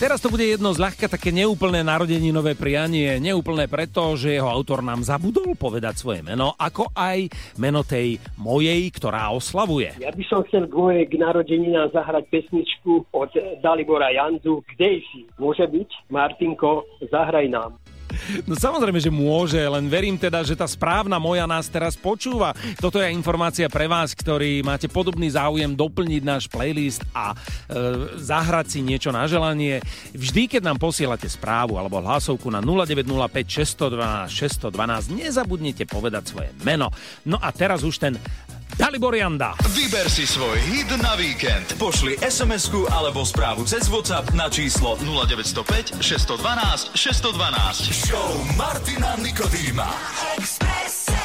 Teraz to bude jedno zľahka také neúplné narodeninové prianie. Neúplné preto, že jeho autor nám zabudol povedať svoje meno, ako aj meno tej mojej, ktorá oslavuje. Ja by som chcel k narodeninám zahrať pesničku od Dalibora Jandu. Kde si? Môže byť? Martinko, zahraj nám. No samozrejme, že môže, len verím teda, že tá správna moja nás teraz počúva. Toto je informácia pre vás, ktorí máte podobný záujem doplniť náš playlist a zahrať si niečo na želanie. Vždy, keď nám posielate správu alebo hlasovku na 0905 612 612, nezabudnite povedať svoje meno. No a teraz už ten Dalibor Janda. Vyber si svoj hit na víkend. Pošli SMS-ku alebo správu cez WhatsApp na číslo 0905 612 612. Show Martina Nikodýma. Exprese.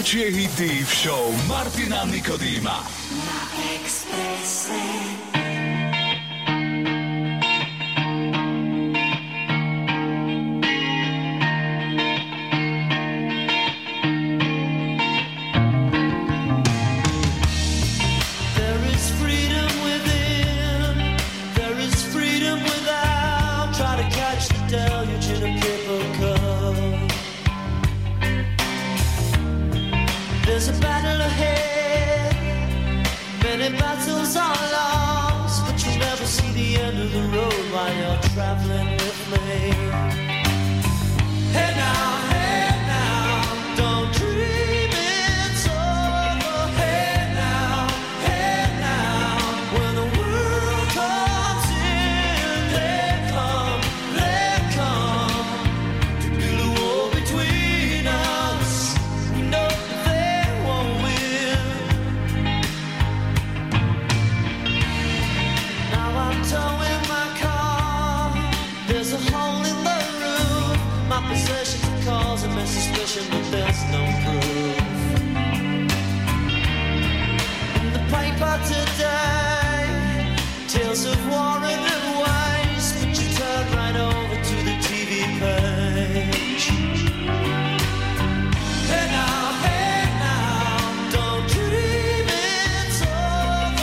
najväčšie hity v show Martina Nikodýma na Exprese. There's a battle ahead, many battles are lost, but you'll never see the end of the road while you're traveling with me. Hey now, don't dream it's over. Hey now, when the world comes in, they come to build a wall between us. We know towing my car, there's a hole in the roof. My possessions are causing me suspicion, but there's no proof. In the paper today, tales of war and waste, but you turn right over to the TV page. And hey now, don't you dream it's over.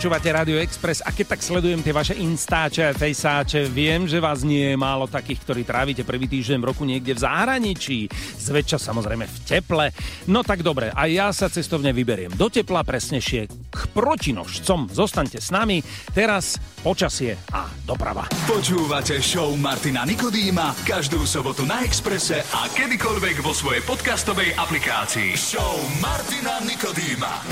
Počúvate Radio Express a keď tak sledujem tie vaše instáče a fejsáče, viem, že vás nie je málo takých, ktorí trávite prvý týždeň v roku niekde v zahraničí. Zväčša samozrejme v teple. No tak dobre, a ja sa cestovne vyberiem do tepla, presnejšie k protinožcom. Zostaňte s nami, teraz počasie a doprava. Počúvate show Martina Nikodýma každú sobotu na Expresse a kedykoľvek vo svojej podcastovej aplikácii. Show Martina Nikodýma.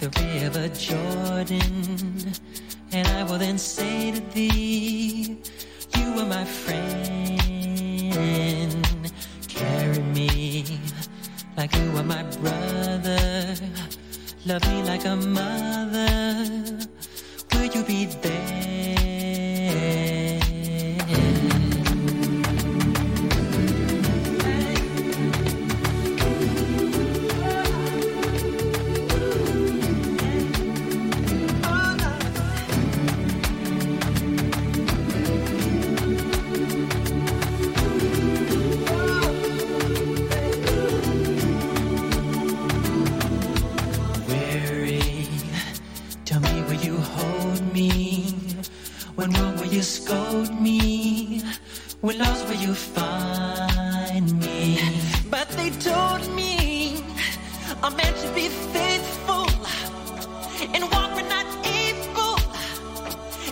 The river Jordan, and I will then say to thee, you are my friend. Carry me like you are my brother, love me like a mother, will you be there? where love's where you find me. But they told me I'm meant to be faithful and walk when not able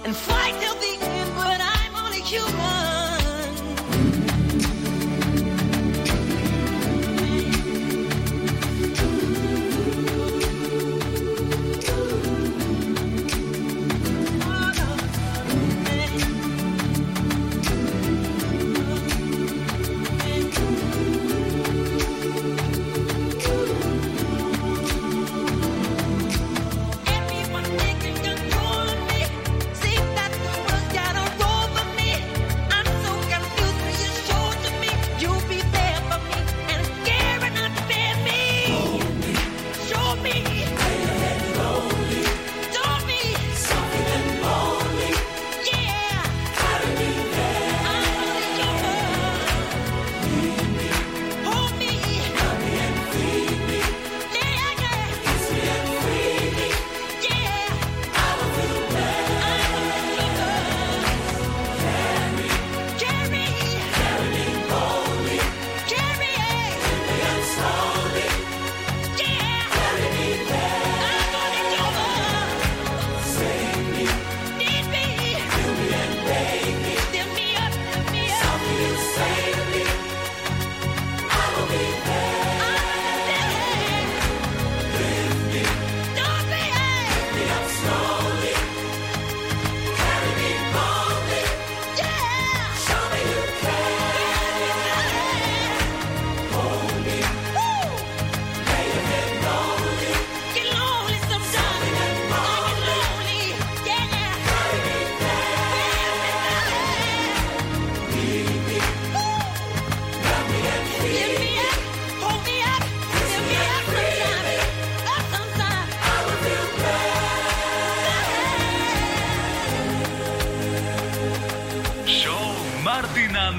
and fight till the end, but I'm only human.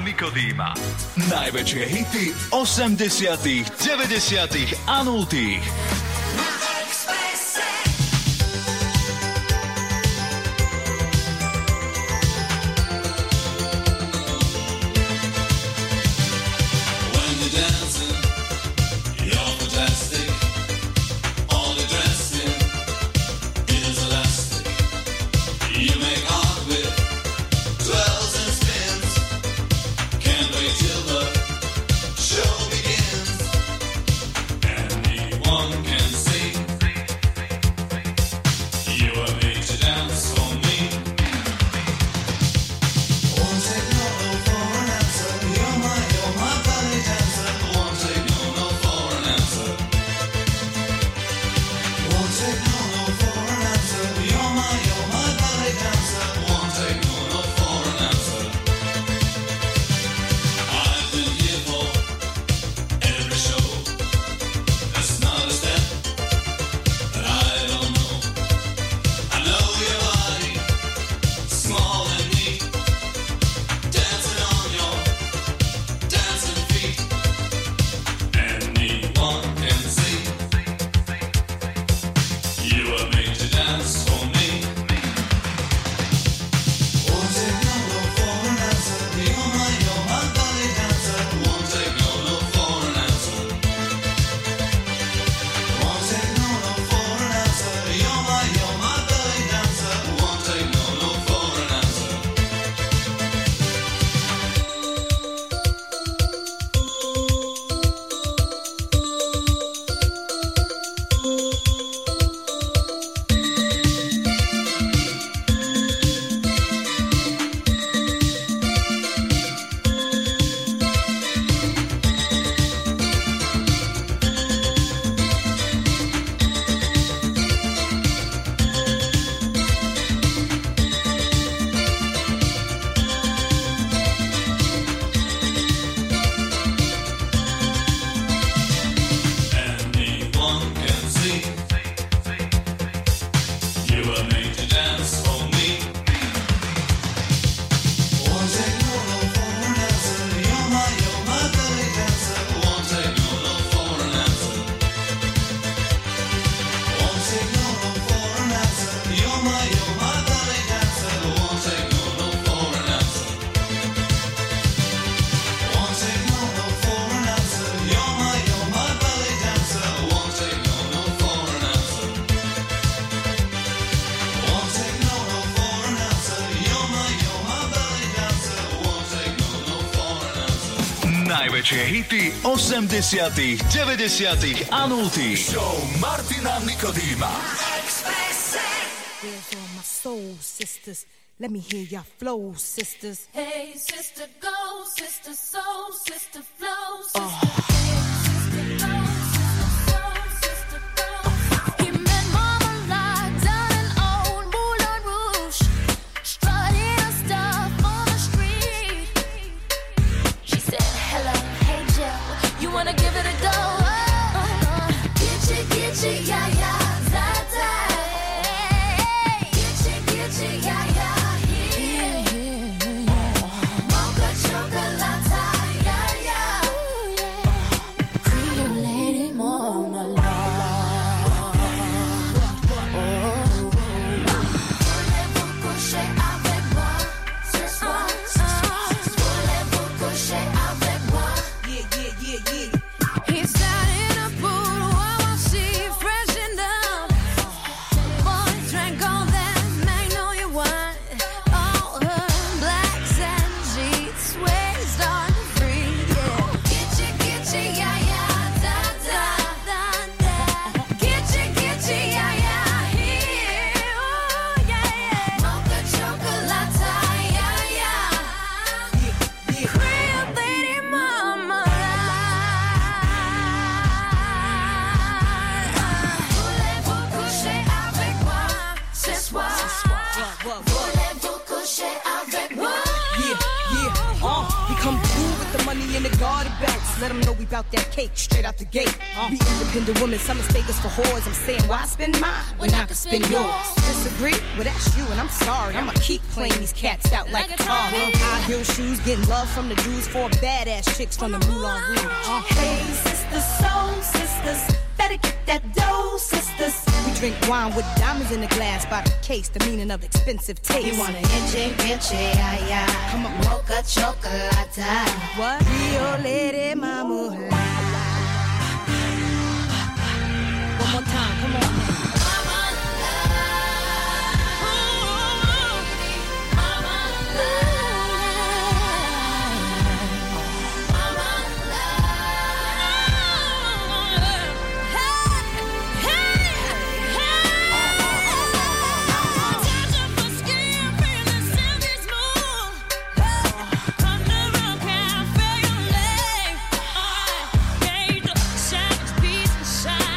Nikodýma. Najväčšie hity 80., 90. a 0. Till the show begins, anyone can. Najväčšie hity 80., 90. a 0. Show Martina Nikodýma. Exprese. Where's all my soul sisters? Let me hear your flow sisters. Hey sister, go sister, soul sister, flow sister. Some mistake us for whores. I'm saying, why spend mine when I can spend yours? Disagree? Well, that's you, and I'm sorry. I'ma keep playing these cats out like a car. High heel shoes, getting love from the dudes for badass chicks from the Moulin Rouge. Hey, sisters, soul sisters, better get that dough, sisters. We drink wine with diamonds in the glass by the case, the meaning of expensive taste. You want an enche, ay, ay. Come on, mocha chocolate. What? Rio Lady Mama. One more time, come on. Mama love, ooh, mama love, mama love. Hey, hey, hey. Touch up my skin, feel the silky smooth. Come around, can't feel your leg. Gave the shadows peace and shine.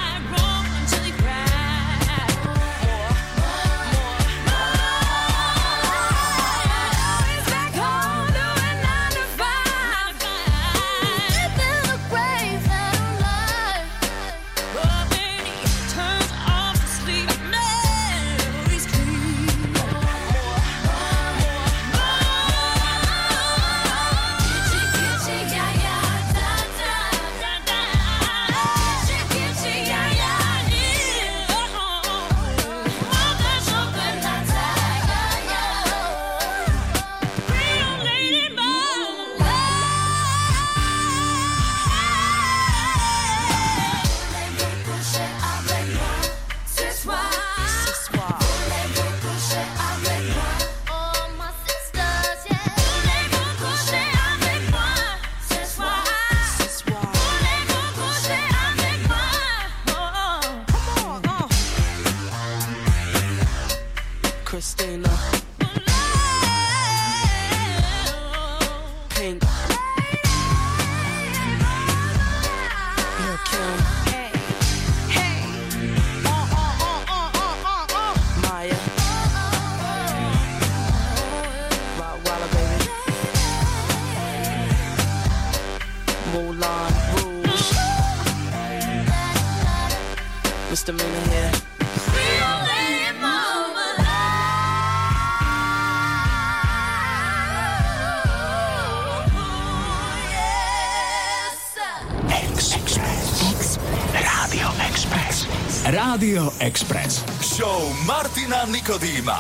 Radio Express. Show Martina Nikodýma.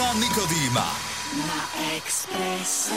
Martina Nikodýma na Exprese.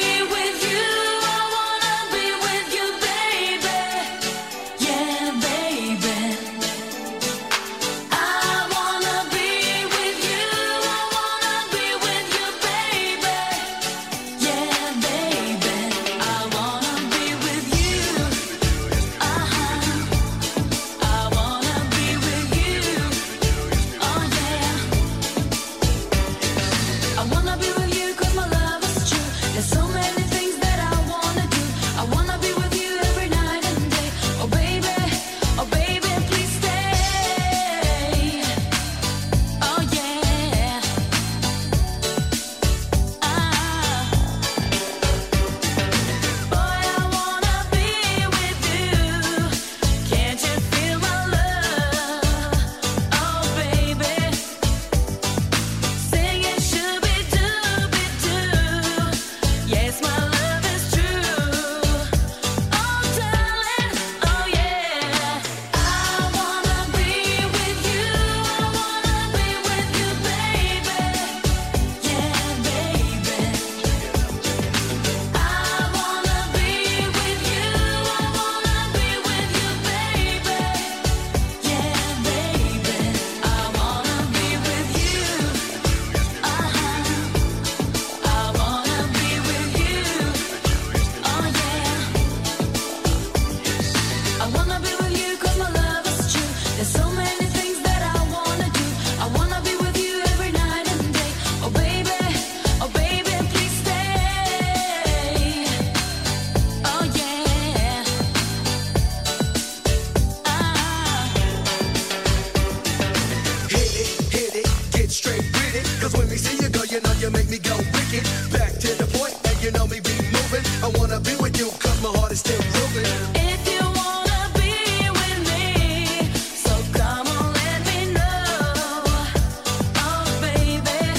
with you, I wanna be with you, baby. Yeah, baby. I wanna be with you, I wanna be with you, baby. Yeah, baby. I wanna be with you. Uh-huh. I wanna be with you. Oh yeah. I wanna be with you 'cause my love is true. There's so many things that I wanna do. I wanna be with you every night and day. Oh baby, please stay. Oh yeah. Ah. Boy, I wanna be with you. Can't you feel my love? Oh baby. Singing should be do. Yes, my love is true. Oh, darling, oh yeah. I wanna be with you. I wanna be with you, baby. Yeah, baby. I wanna be with you. I wanna be with you, baby. Yeah, baby. I wanna be with you. Uh-huh. I wanna be with you. Oh yeah. I wanna be with you 'cause my love is true. There's so many things that I wanna do. I wanna be with you every night and day. Oh baby, please stay. Oh yeah. Ah. Hit it, get straight with it. 'Cause when we see you, girl, you know you make me go wicked. Back to the point, and you know me be moving. I wanna be with you 'cause my heart is still moving. If you wanna be with me, so come on, let me know. Oh baby,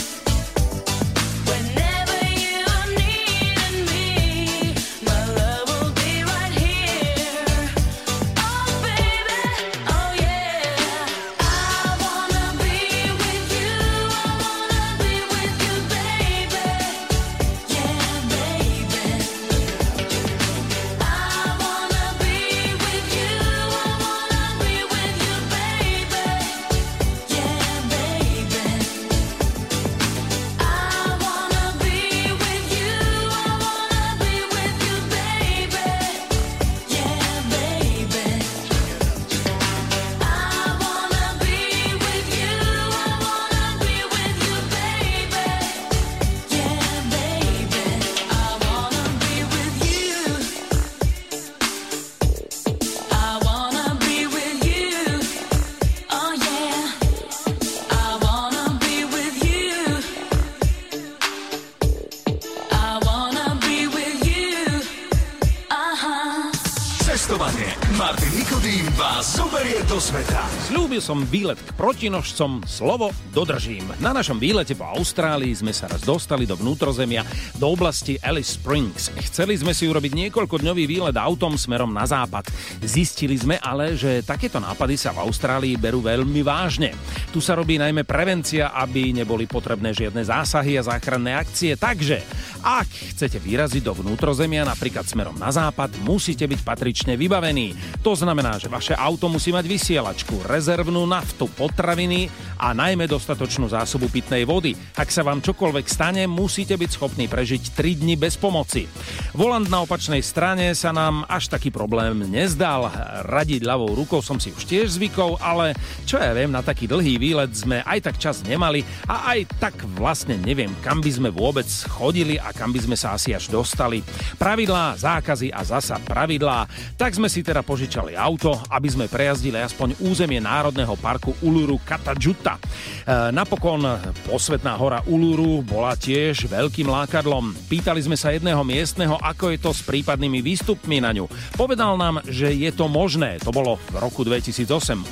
whenever you are needing me, my love will be right here. Oh baby, oh yeah. I wanna be with you. I wanna be with you, baby. Yeah, baby. I wanna be with you. I wanna be with you, baby. Yeah, baby. I wanna be with you. I wanna be with you, baby. Yeah, baby. I wanna be with you. I wanna be with you, baby. Yeah, baby. I wanna be with you. I wanna be with you. Oh yeah. I wanna be with you. I wanna be with you. Uh-huh. Cestovanie. Martin Nikodým vás zoberie do sveta. Sľúbil som výlet k protinožcom, slovo dodržím. Na našom výlete po Austrálii sme sa raz dostali do vnútrozemia, do oblasti Alice Springs. Chceli sme si urobiť niekoľkodňový výlet autom smerom na západ. Zistili sme ale, že takéto nápady sa v Austrálii berú veľmi vážne. Tu sa robí najmä prevencia, aby neboli potrebné žiadne zásahy a záchranné akcie. Takže, ak chcete vyraziť do vnútrozemia, napríklad smerom na západ, musíte byť patrične vybavení. To znamená, že vaše auto musí mať vysielačku, rezervnú naftu, potraviny a najmä dostatočnú zásobu pitnej vody. Ak sa vám čokoľvek stane, musíte byť schopní prežiť 3 dni bez pomoci. Volant na opačnej strane sa nám až taký problém nezdal. Radiť ľavou rukou som si už tiež zvykol, ale čo ja viem, na taký dlhý výlet sme aj tak čas nemali a aj tak vlastne neviem, kam by sme vôbec chodili a kam by sme sa asi až dostali. Pravidlá, zákazy a zasa pravidlá. Tak sme si teda požičali auto, aby sme prejazdili aspoň územie Národného parku Uluru Katajuta. Napokon posvätná hora Uluru bola tiež veľkým lákadlom. Pýtali sme sa jedného miestneho ako je to s prípadnými výstupmi na ňu. Povedal nám, že je to možné. To bolo v roku 2008.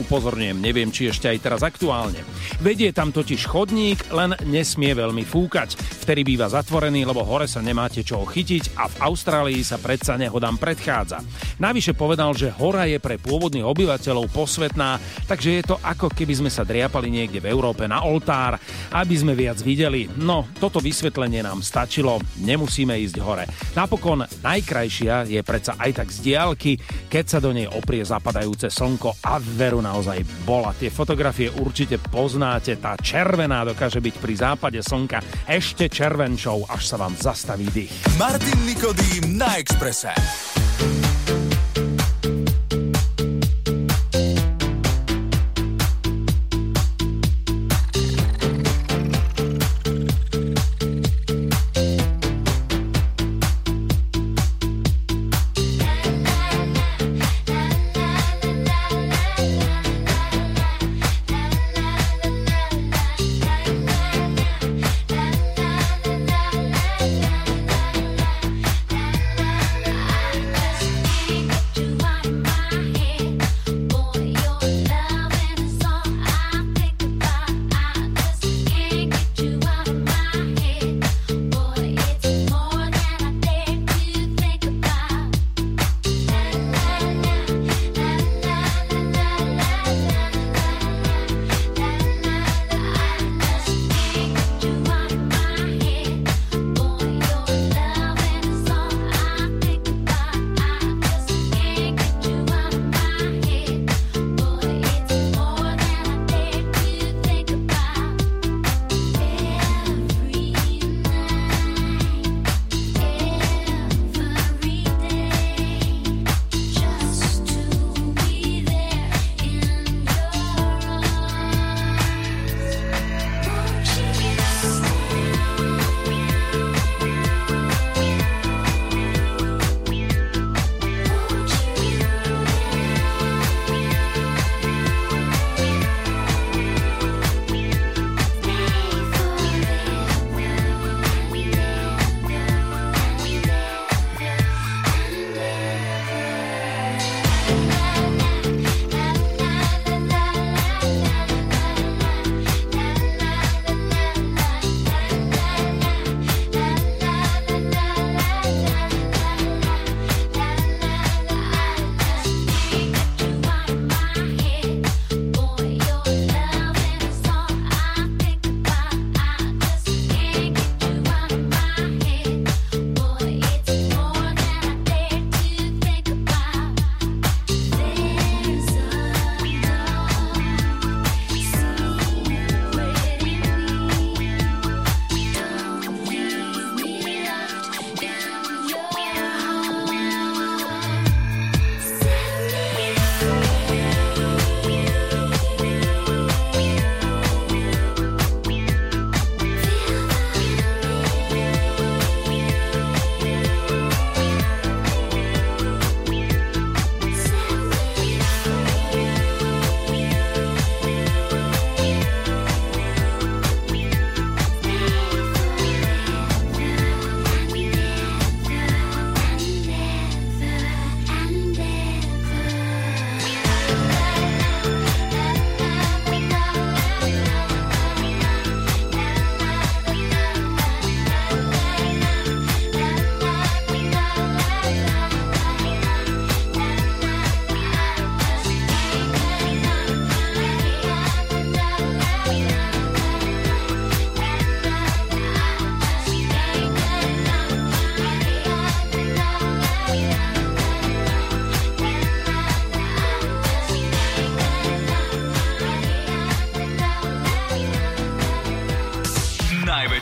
Upozorňujem, neviem, či ešte aj teraz aktuálne. Vedie tam totiž chodník, len nesmie veľmi fúkať. Vtedy býva zatvorený, lebo hore sa nemáte čo chytiť a v Austrálii sa predsa nehodám predchádza. Navyše povedal, že hora je pre pôvodných obyvateľov posvetná, takže je to ako keby sme sa driapali niekde v Európe na oltár, aby sme viac videli. No, toto vysvetlenie nám stačilo, nemusíme ísť hore. Napokon najkrajšia je predsa aj tak z diaľky, keď sa do nej oprie zapadajúce slnko a veru naozaj bola. Tie fotografie určite poznáte, tá červená dokáže byť pri západe slnka ešte červenčou, až sa vám zastaví dých. Martin Nikodým na Exprese.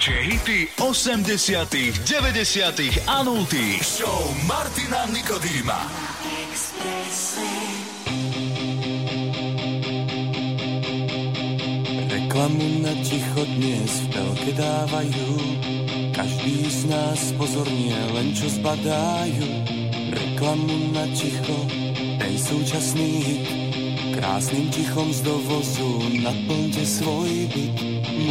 Hity 80., 90. a 0. Show Martina Nikodýma. Reklamu na ticho dnes v telke dávajú. Každý z nás pozorne len čo zbadajú. Reklamu na ticho, ten súčasný hit. Krásnym tichom z dovozu naplňte svoj byt.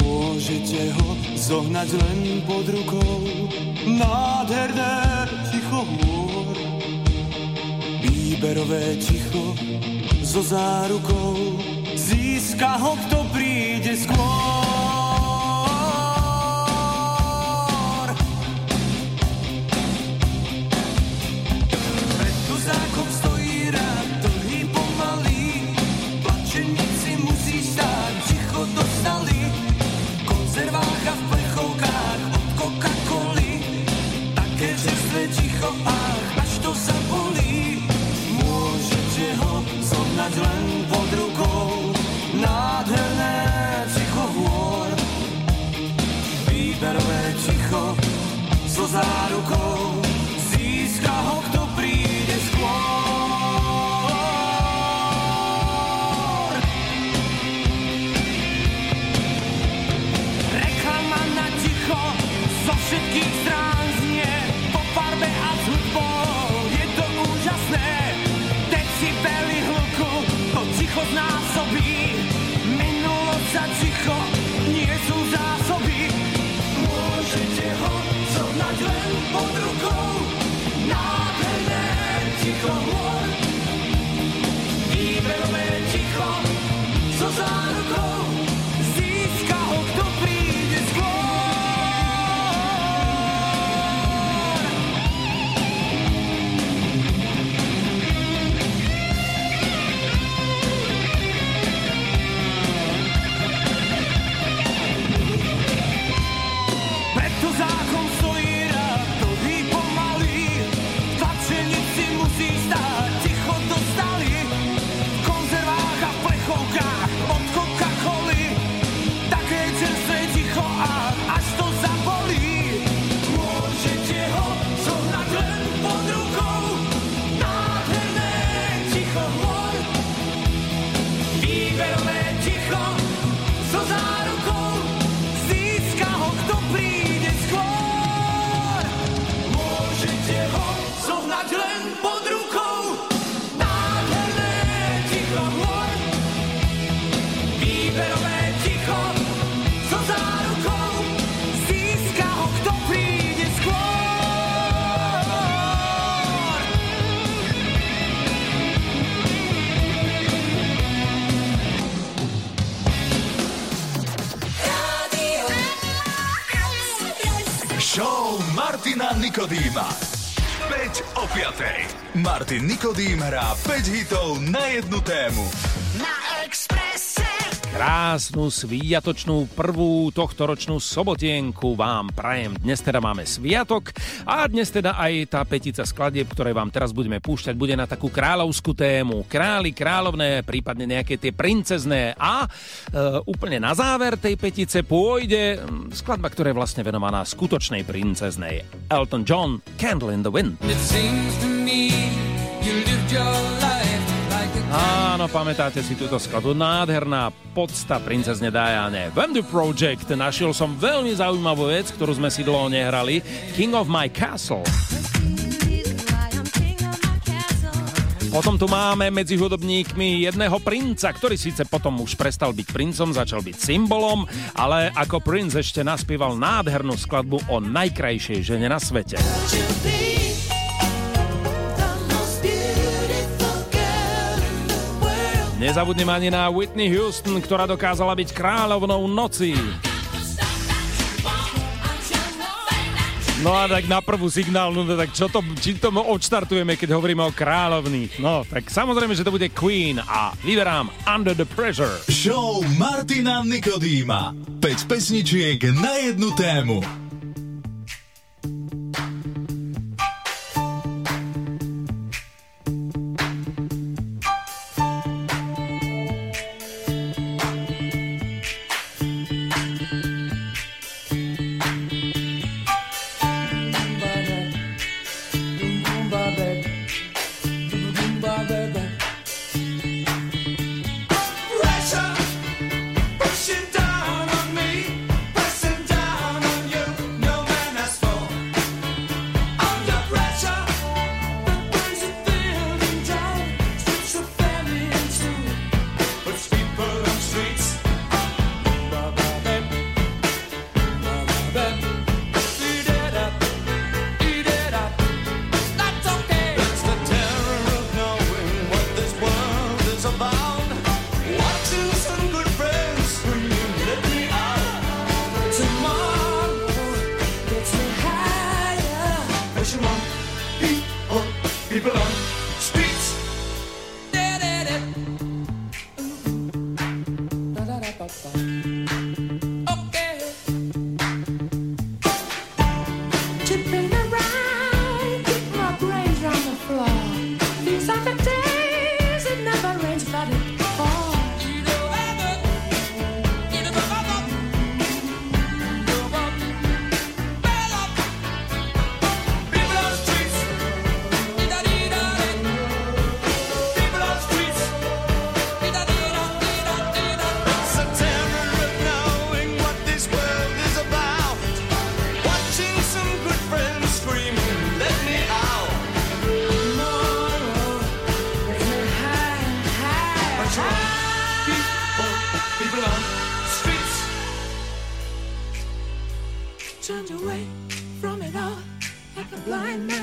Môžete ho zohnať len pod rukou. Nádherné ticho ticho hôr, výberové ticho so zárukou, získa ho, kto príde skôr. Pred kozákom stojí rád, dlhý, pomalý, plačeníci musí stáť, ticho dostali, v konzervách a v plechovkách od Coca-Coly, také čerstvé ticho, ach, až to zabolí, môžete ho zohnať len pod rukou. Nádherné ticho hôr, výberové ticho so zárukou, získa ho, kto príde skôr. Reklama na ticho zo všetkých strán znie, po farbe a s hudbou je to úžasné, decibely hluku to ticho znásobí. Za ticho nie sú zásoby, môžete ho zohnať len pod rukou. Nádherné ticho hôr, výberové ticho so zárukou, získa ho, kto príde skôr. Nikodýma. 5 o 5. Martin Nikodým hrá 5 hitov na jednu tému. Na Exprese. Krásnu sviatočnú prvú tohtoročnú sobotienku vám prajem. Dnes teda máme sviatok a dnes teda aj tá petica skladieb, ktoré vám teraz budeme púšťať, bude na takú kráľovskú tému. Králi, kráľovné, prípadne nejaké tie princezné a úplne na záver tej petice pôjde skladba, ktorá je vlastne venovaná skutočnej princeznej. Elton John, Candle in the Wind. Áno, pamätáte si túto skladbu, nádherná podsta princezne Diane. Wamdue Project, našiel som veľmi zaujímavú vec, ktorú sme si dlho nehrali. King of my castle. Potom tu máme medzi hudobníkmi jedného princa, ktorý síce potom už prestal byť princom, začal byť symbolom, ale ako princ ešte naspieval nádhernú skladbu o najkrajšej žene na svete. Nezabudnem ani na Whitney Houston, ktorá dokázala byť kráľovnou noci. No a tak na prvú signálnu, no tak čím to odštartujeme, keď hovoríme o kráľovných? No, tak samozrejme, že to bude Queen a vyberám Under the Pressure. Show Martina Nikodýma. 5 pesničiek na jednu tému. Pressure pushing down on me, pressing down on you.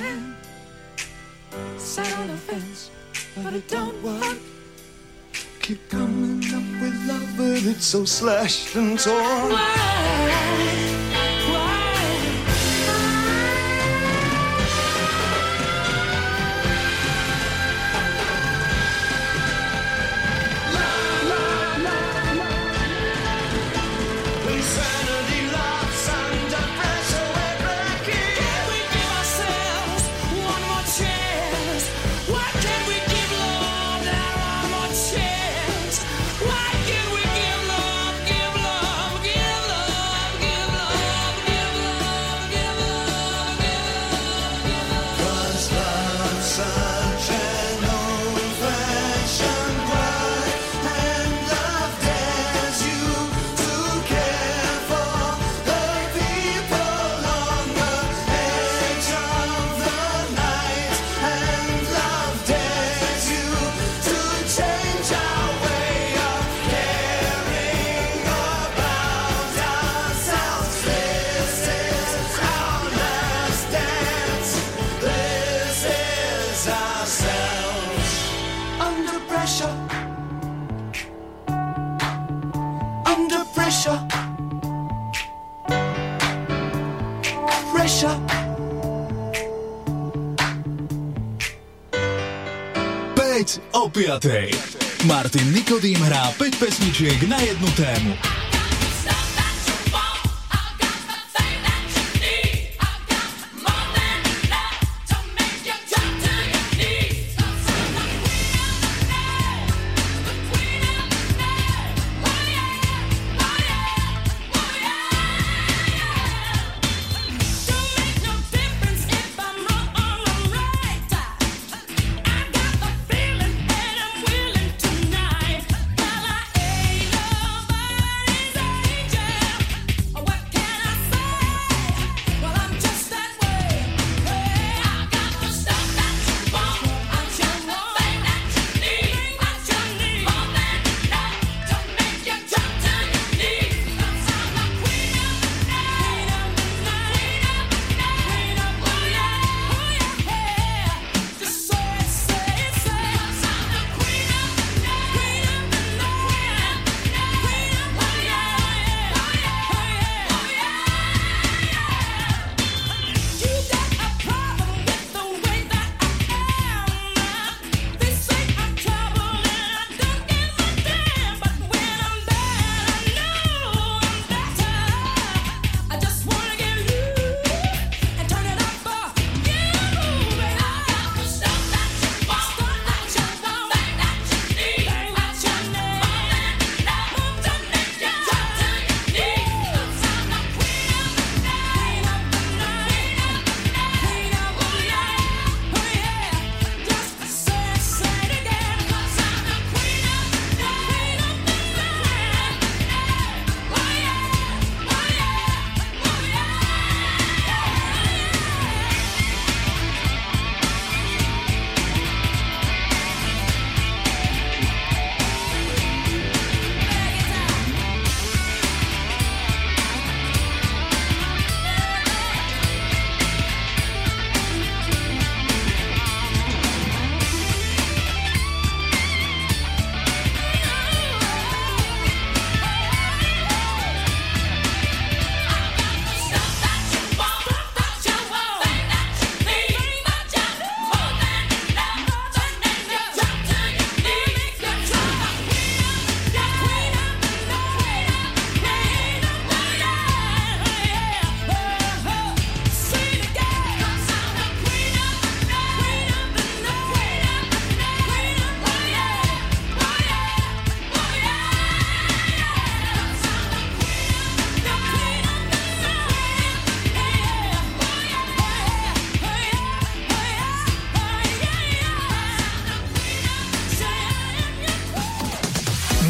hand. Sat on the fence, but it don't work. Keep coming up with love, but it's so slashed and torn. Martin Nikodým hrá 5 pesničiek na jednu tému.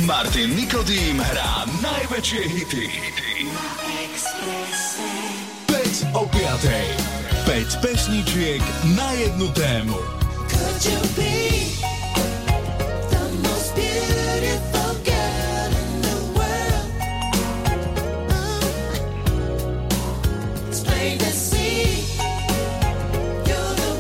Martin Nikodým hrá najväčšie hity. 5 o 5. 5 pesničiek na jednu tému. Could you be the most beautiful girl in the world? It's plain to see you're the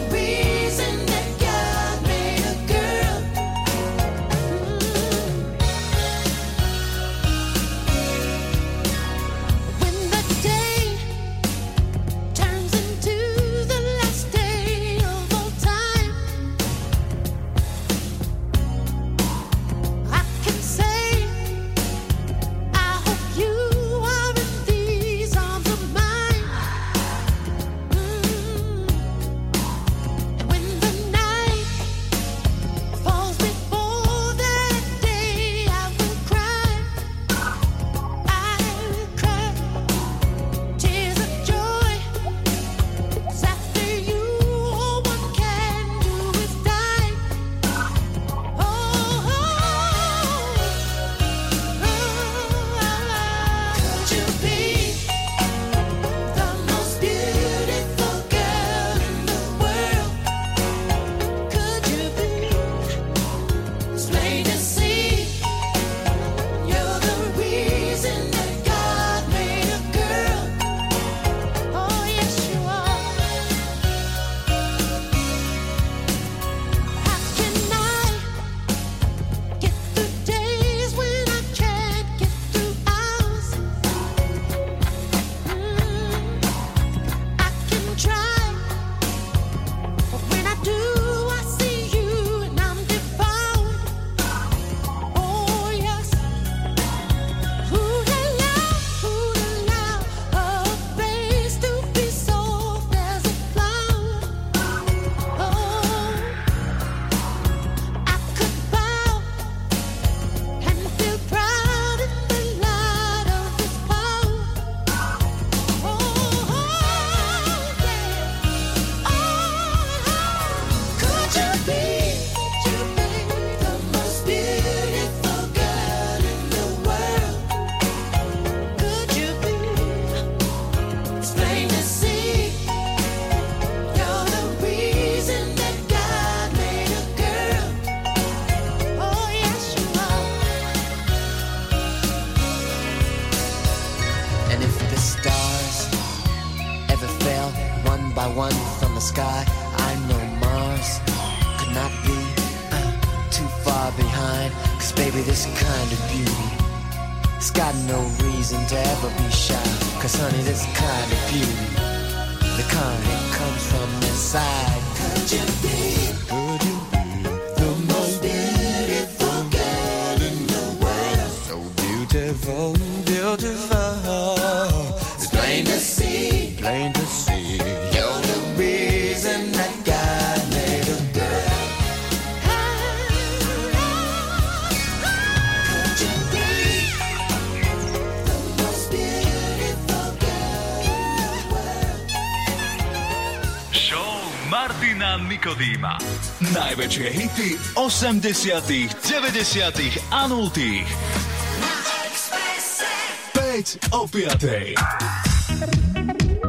I know Mars could not be too far behind, 'cause baby this kind of beauty, it's got no reason to ever be shy, 'cause honey this kind of beauty, the kind that comes from inside. Could you be, could you be the most beautiful girl in the world? So beautiful, beautiful, it's plain to see, plain to see. You're the reason that God made a girl. Could you be the most beautiful girl in the world? Show Martina Nikodýma. Najväčšie hity 80., 90. a 0. Na Exprese.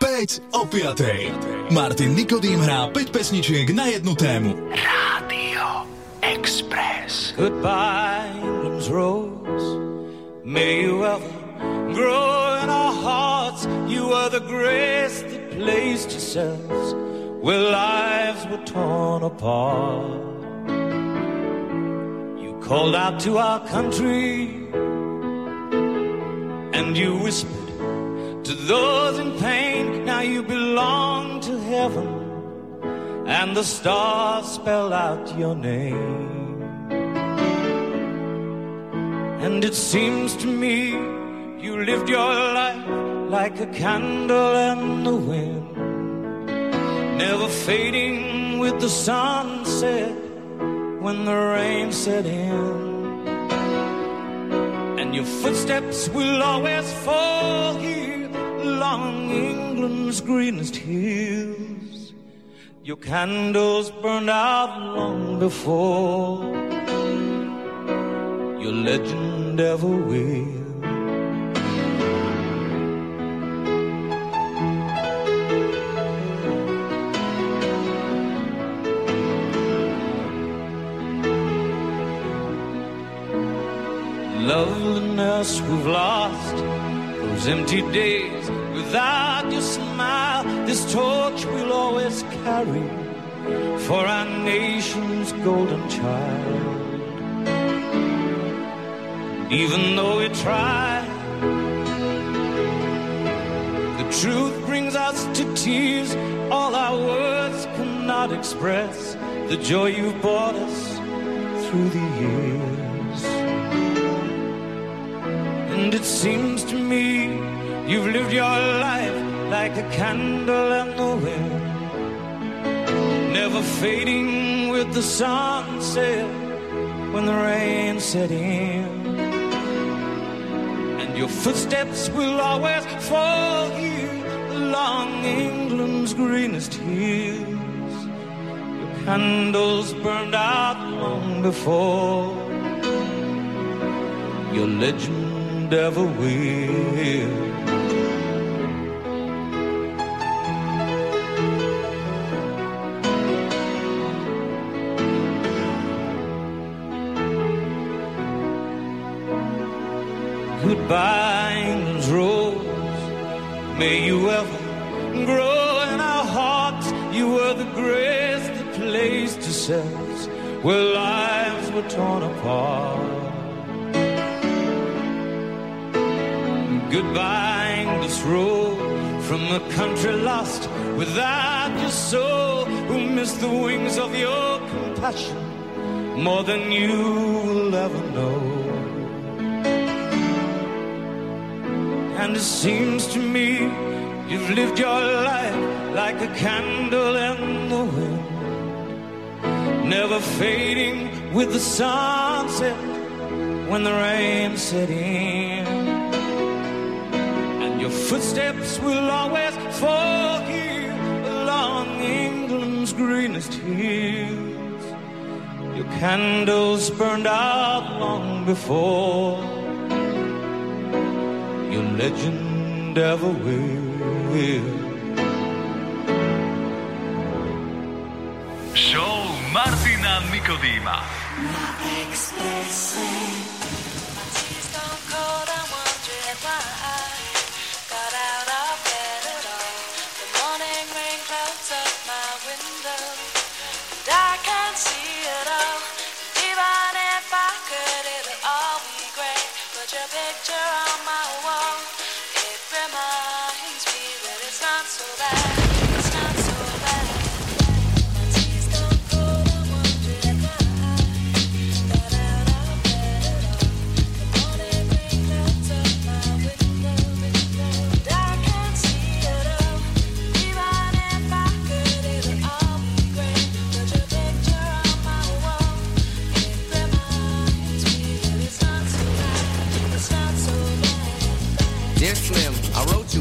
5:05. Martin Nikodým hrá 5 pesničiek na jednu tému. Rádio Express. Goodbye, England's rose. May you ever grow in our hearts. You are the grace that placed yourselves where lives were torn apart. You called out to our country and you whispered to those in pain, now you belong to heaven, and the stars spell out your name. And it seems to me you lived your life like a candle in the wind, never fading with the sunset when the rain set in. And your footsteps will always fall here along England's greenest hills. Your candles burned out long before your legend ever will. Loveliness, we've lost those empty days without your smile. This torch we'll always carry for our nation's golden child. Even though we try, the truth brings us to tears. All our words cannot express the joy you've brought us through the years. And it seems to me you've lived your life like a candle in the wind, never fading with the sunset when the rain set in. And your footsteps will always fall here along England's greenest hills. Your candles burned out long before your legend ever will. Goodbye, England's rose. May you ever grow in our hearts. You were the grace that placed yourselves where lives were torn apart. Goodbye, English road, from a country lost without your soul, who missed the wings of your compassion more than you will ever know. And it seems to me you've lived your life like a candle in the wind, never fading with the sunset when the rain set in. Your footsteps will always fall here along England's greenest hills. Your candles burned out long before your legend ever will. Show Martina Nikodýma na Exprese. She's gone cold, I'm wondering why.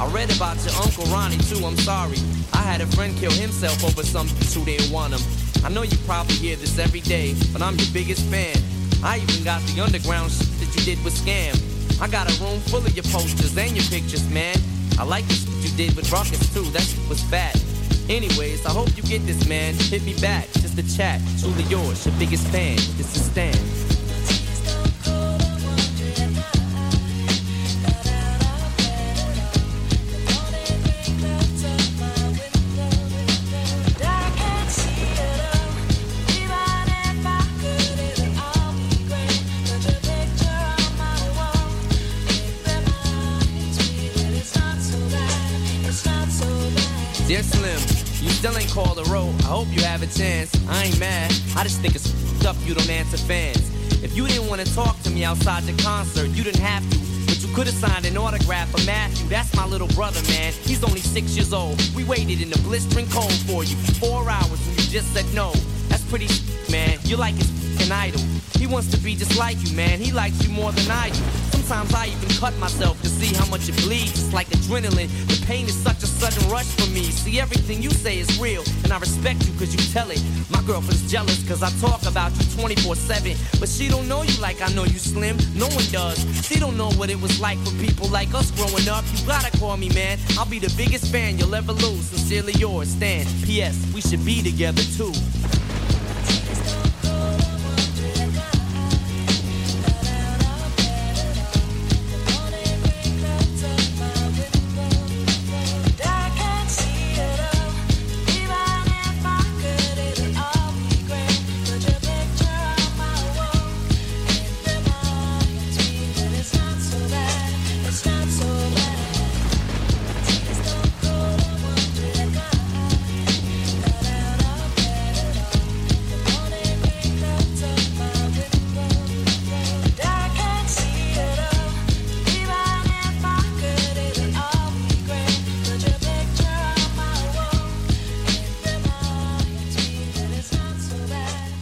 I read about your Uncle Ronnie too, I'm sorry. I had a friend kill himself over some bitch who didn't want him. I know you probably hear this every day, but I'm your biggest fan. I even got the underground shit that you did with Scam. I got a room full of your posters and your pictures, man. I like the shit you did with Ruckus too, that shit was fat. Anyways, I hope you get this, man. Hit me back, just a chat. Truly yours, your biggest fan. This is Stan. Still ain't called a road, I hope you have a chance. I ain't mad, I just think it's f***ed up you don't answer fans. If you didn't want to talk to me outside the concert, you didn't have to. But you could have signed an autograph for Matthew. That's my little brother, man. He's only 6 years old. We waited in the blistering cold for you. 4 hours when you just said no. That's pretty s***, man. You're like his f***ing idol. He wants to be just like you, man. He likes you more than I do. Sometimes I even cut myself to see how much it bleeds. It's like adrenaline. The pain is such a sudden rush for me. See, everything you say is real, and I respect you because you tell it. My girlfriend's jealous because I talk about you 24/7. But she don't know you like I know you, Slim. No one does. She don't know what it was like for people like us growing up. You gotta call me, man. I'll be the biggest fan you'll ever lose. Sincerely yours, Stan. P.S. We should be together, too.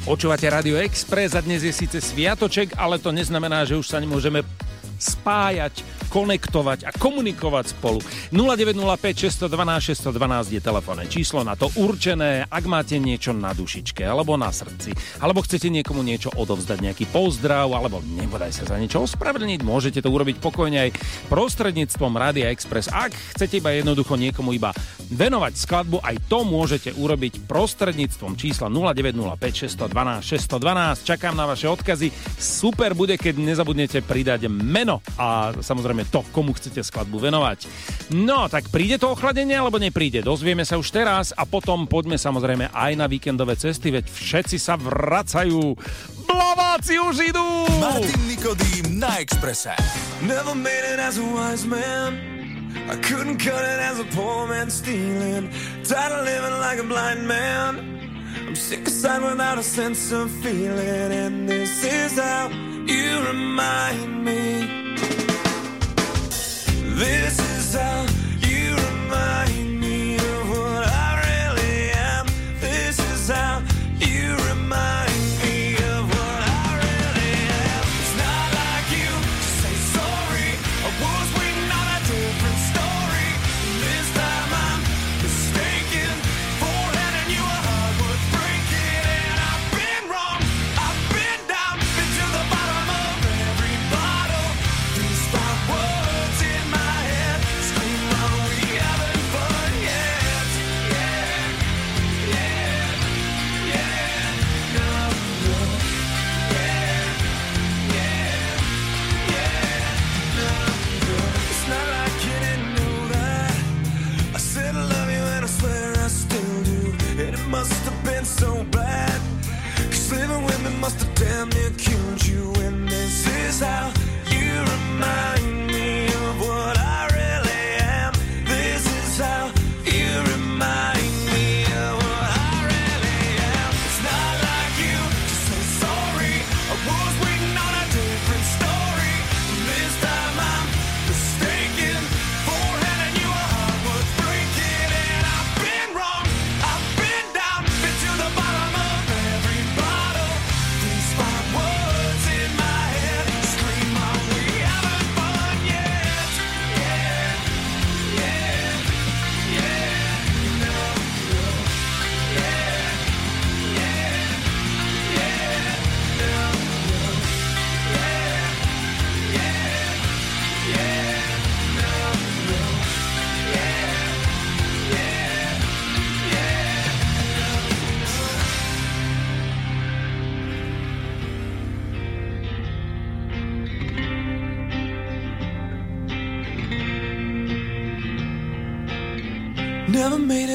Počúvate Radio Express a dnes je síce sviatoček, ale to neznamená, že už sa nemôžeme spájať, konektovať a komunikovať spolu. 0905 612 612 je telefónne číslo na to určené, ak máte niečo na dušičke alebo na srdci, alebo chcete niekomu niečo odovzdať, nejaký pozdrav, alebo nebodaj sa za niečo ospravedlniť, môžete to urobiť pokojne aj prostredníctvom Rádia Express. Ak chcete iba jednoducho niekomu iba venovať skladbu, aj to môžete urobiť prostredníctvom čísla 0905 612 612. Čakám na vaše odkazy. Super bude, keď nezabudnete pridať meno a samozrejme to, komu chcete skladbu venovať. No, tak príde to ochladenie alebo nepríde? Dozvieme sa už teraz a potom poďme samozrejme aj na víkendové cesty, veď všetci sa vracajú. Blaváci už idú! Martin Nikodým na Exprese. Never made it as a wise man, I couldn't cut it as a poor man stealing. Tired of living like a blind man, I'm sick of sight without a sense of feeling. And this is how you remind me, this is how you remind me of what I really am. This is how you remind me. Must have been so bad, 'cause living with me must have damn near killed you. And this is how you remind me of what I really am. This is how you remind me. Never made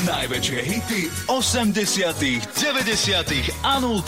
Najväčšie hity 80., 90. a 0.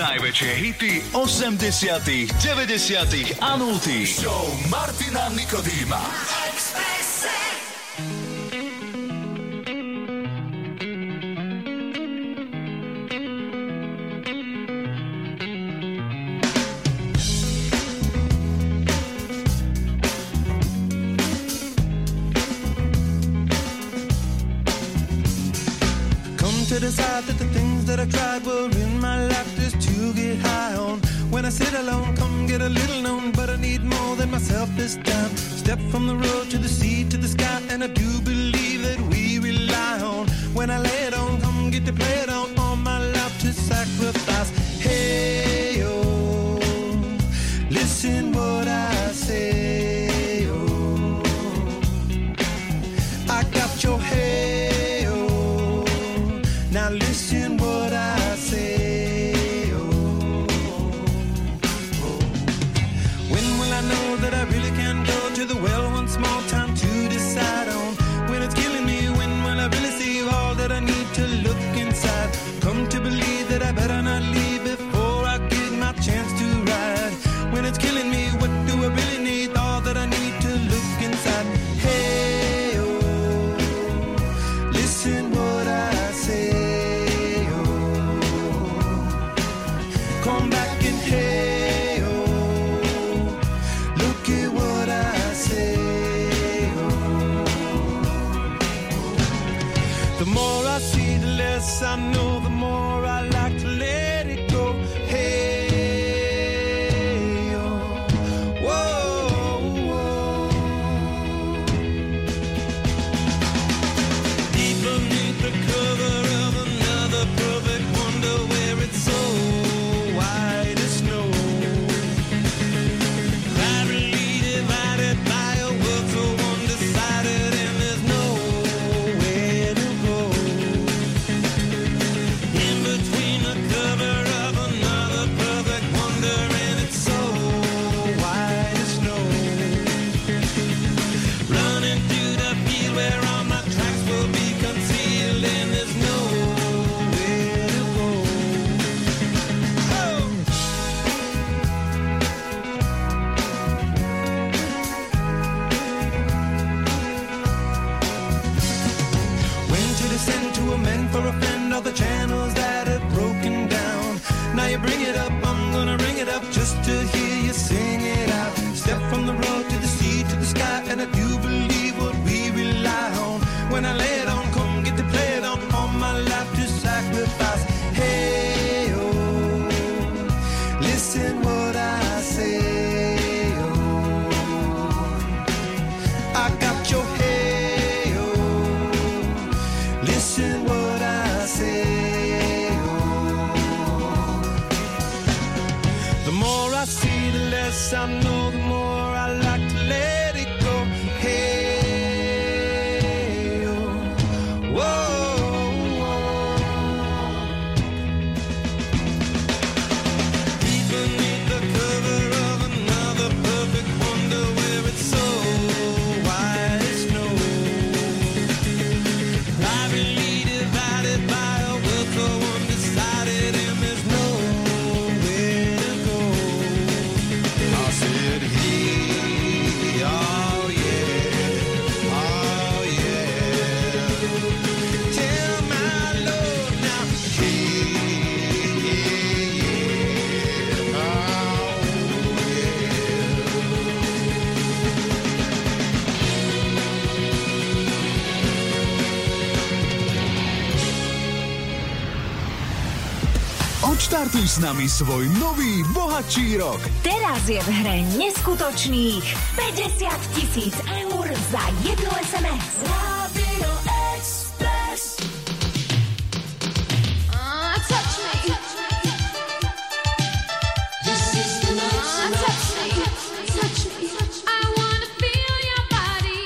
Najväčšie hity 80., 90. a 0. Show Martina Nikodýma. Exprese. Decide that the things that I tried were in my life just to get high on. When I sit alone, come get a little known, but I need more than myself this time. Step from the road to the sea to the sky, and I do believe that we rely on. When I lay it on, come get to play it on, all my life to sacrifice. Hey, oh, listen what I say, oh, I got your hey. Now listen what I say, oh, oh, oh. When will I know that I really can go to the well once more, time to decide on? When it's killing me, when will I really see all that I need to look inside? Come to believe that I better not leave before I get my chance to ride. When it's killing me, what do I really need? All that I need to look inside. Hey, oh, listen what I say. I know the more I like to let it go. Hey, oh, whoa, whoa. Deep beneath the cover of another perfect wonder where it's so white as snow. Laterally divided by a world so undecided and there's nowhere to go. The channels that have broken down, now you bring it up, I'm gonna ring it up just to hear you sing it out. Step from the road to the sea to the sky, and I do believe what we rely on. When I lay it on, come get to play it on, all my life to sacrifice. Hey, oh, listen what I say, oh, I got your hey, oh, listen what I see, the less I know, the more I like to let it go. Hey, oh, whoa, whoa. Deep beneath the cover of another perfect wonder where it's so white as snow. Lively divided by a world so undecided and there's no. Štartuj s nami svoj nový, bohatší rok. Teraz je v hre neskutočných 50 000 eur za jedno SMS. Radio Express. Touch me. This is the night. Touch me. Touch me. I wanna feel your body.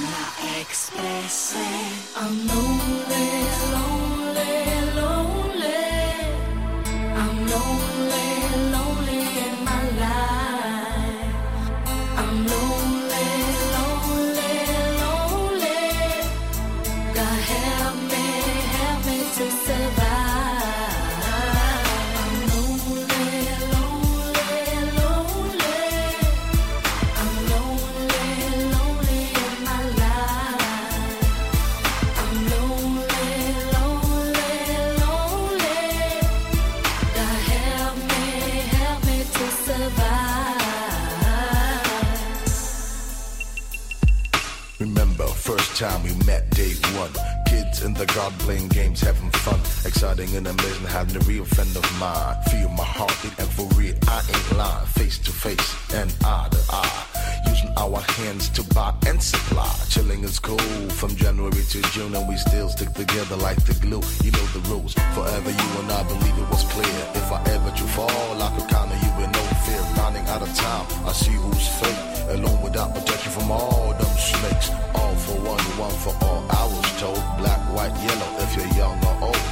na Exprese. I'm lonely, lonely, lonely. I'm lonely, lonely in my life. I'm lonely, lonely, lonely. God help me to survive. Time we met day one, kids in the garden playing games, having fun, exciting and amazing, having a real friend of mine, feel my heartbeat and for real I ain't lying, face to face and eye to eye, using our hands to buy and supply, chilling is cool from January to June and we still stick together like the glue, you know the rules, forever you and I believe it was clear, if I ever do fall I could count on you with no fear, running out of time, I see who's fake, alone without protection from all them snakes, all for one, one for all, I was told, black, white, yellow, if you're young or old,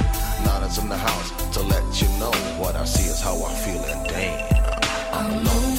nana's in the house to let you know, what I see is how I feel and damn, I'm alone.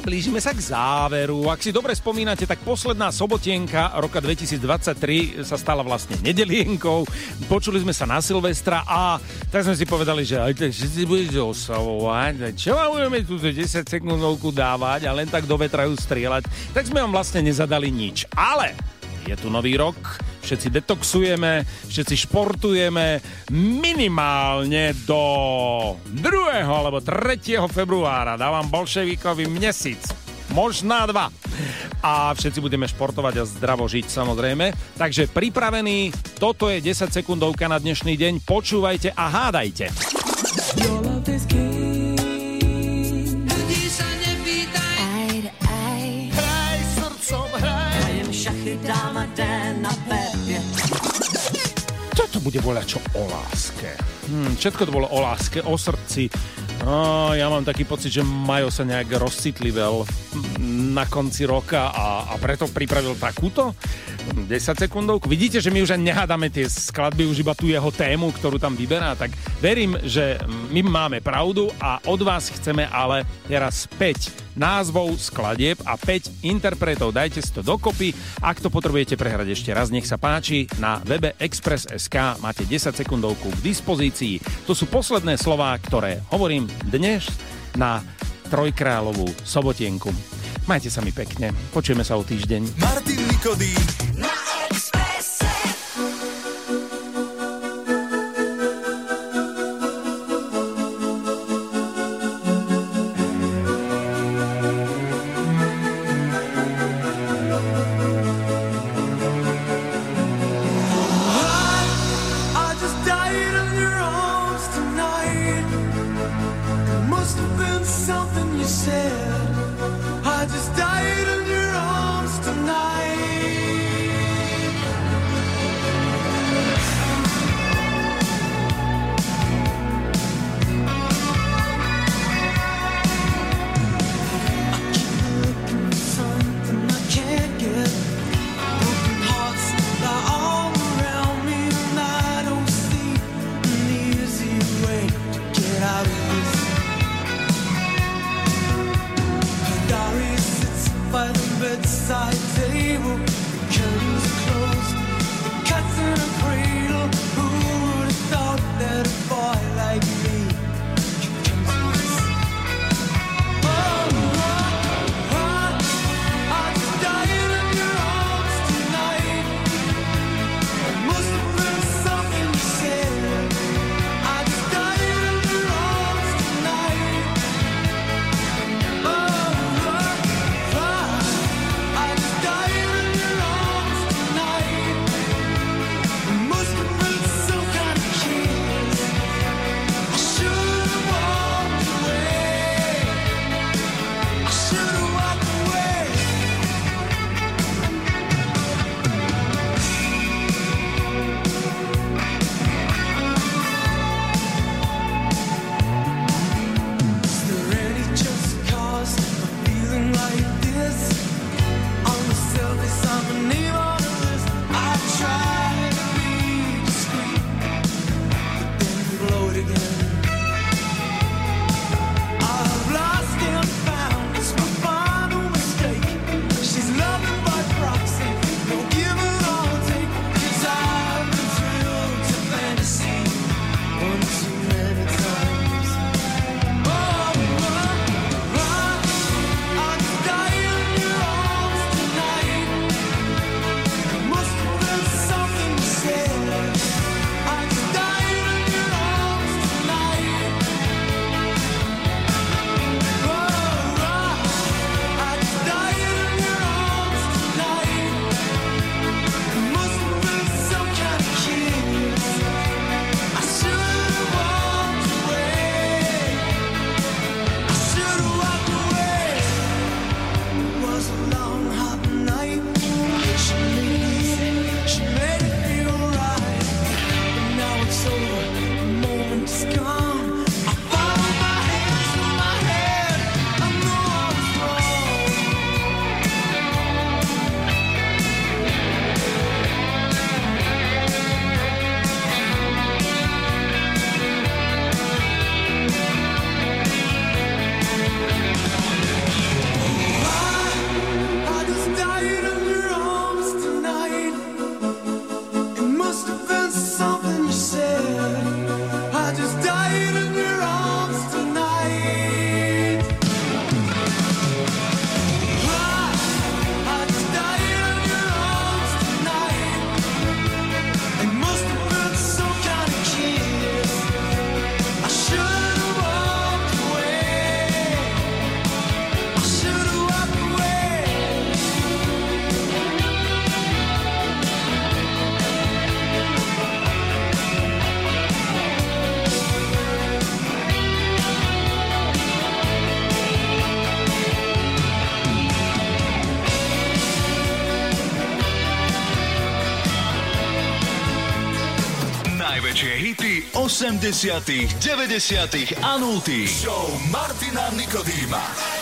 Blížime sa k záveru. Ak si dobre spomínate, tak posledná sobotienka roka 2023 sa stala vlastne nedelienkou. Počuli sme sa na Silvestra a tak sme si povedali, že si budete oslavovať, čo vám budeme tu 10 sekundovku dávať a len tak do vetra ju strieľať. Tak sme vám vlastne nezadali nič. Ale je tu nový rok, všetci detoxujeme, všetci športujeme minimálne do 2. alebo 3. februára. Dávam bolševikovi mesiac, možná 2. A všetci budeme športovať a zdravo žiť, samozrejme. Takže pripravení, toto je 10 sekundovka na dnešný deň. Počúvajte a hádajte. Dáma den na pevne. Toto bude voľačo o láske. Všetko to bolo o láske, o srdci. Ja mám taký pocit, že Majo sa nejak rozcitlivel na konci roka a preto pripravil takúto 10 sekundovku. Vidíte, že my už ani nehádame tie skladby, už iba tú jeho tému, ktorú tam vyberá. Tak verím, že my máme pravdu a od vás chceme ale teraz 5 názvov skladieb a 5 interpretov. Dajte si to dokopy. Ak to potrebujete prehrať ešte raz, nech sa páči. Na webe Express.sk máte 10 sekundovku k dispozícii. To sú posledné slová, ktoré hovorím dnes na Trojkráľovú sobotienku. Majte sa mi pekne. Počujeme sa o týždeň. Martin Nikodým na Expresse. najväčšie hity 80., 90. a 0. Show Martina Nikodýma.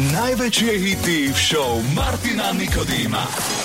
Najväčšie hity v show Martina Nikodýma.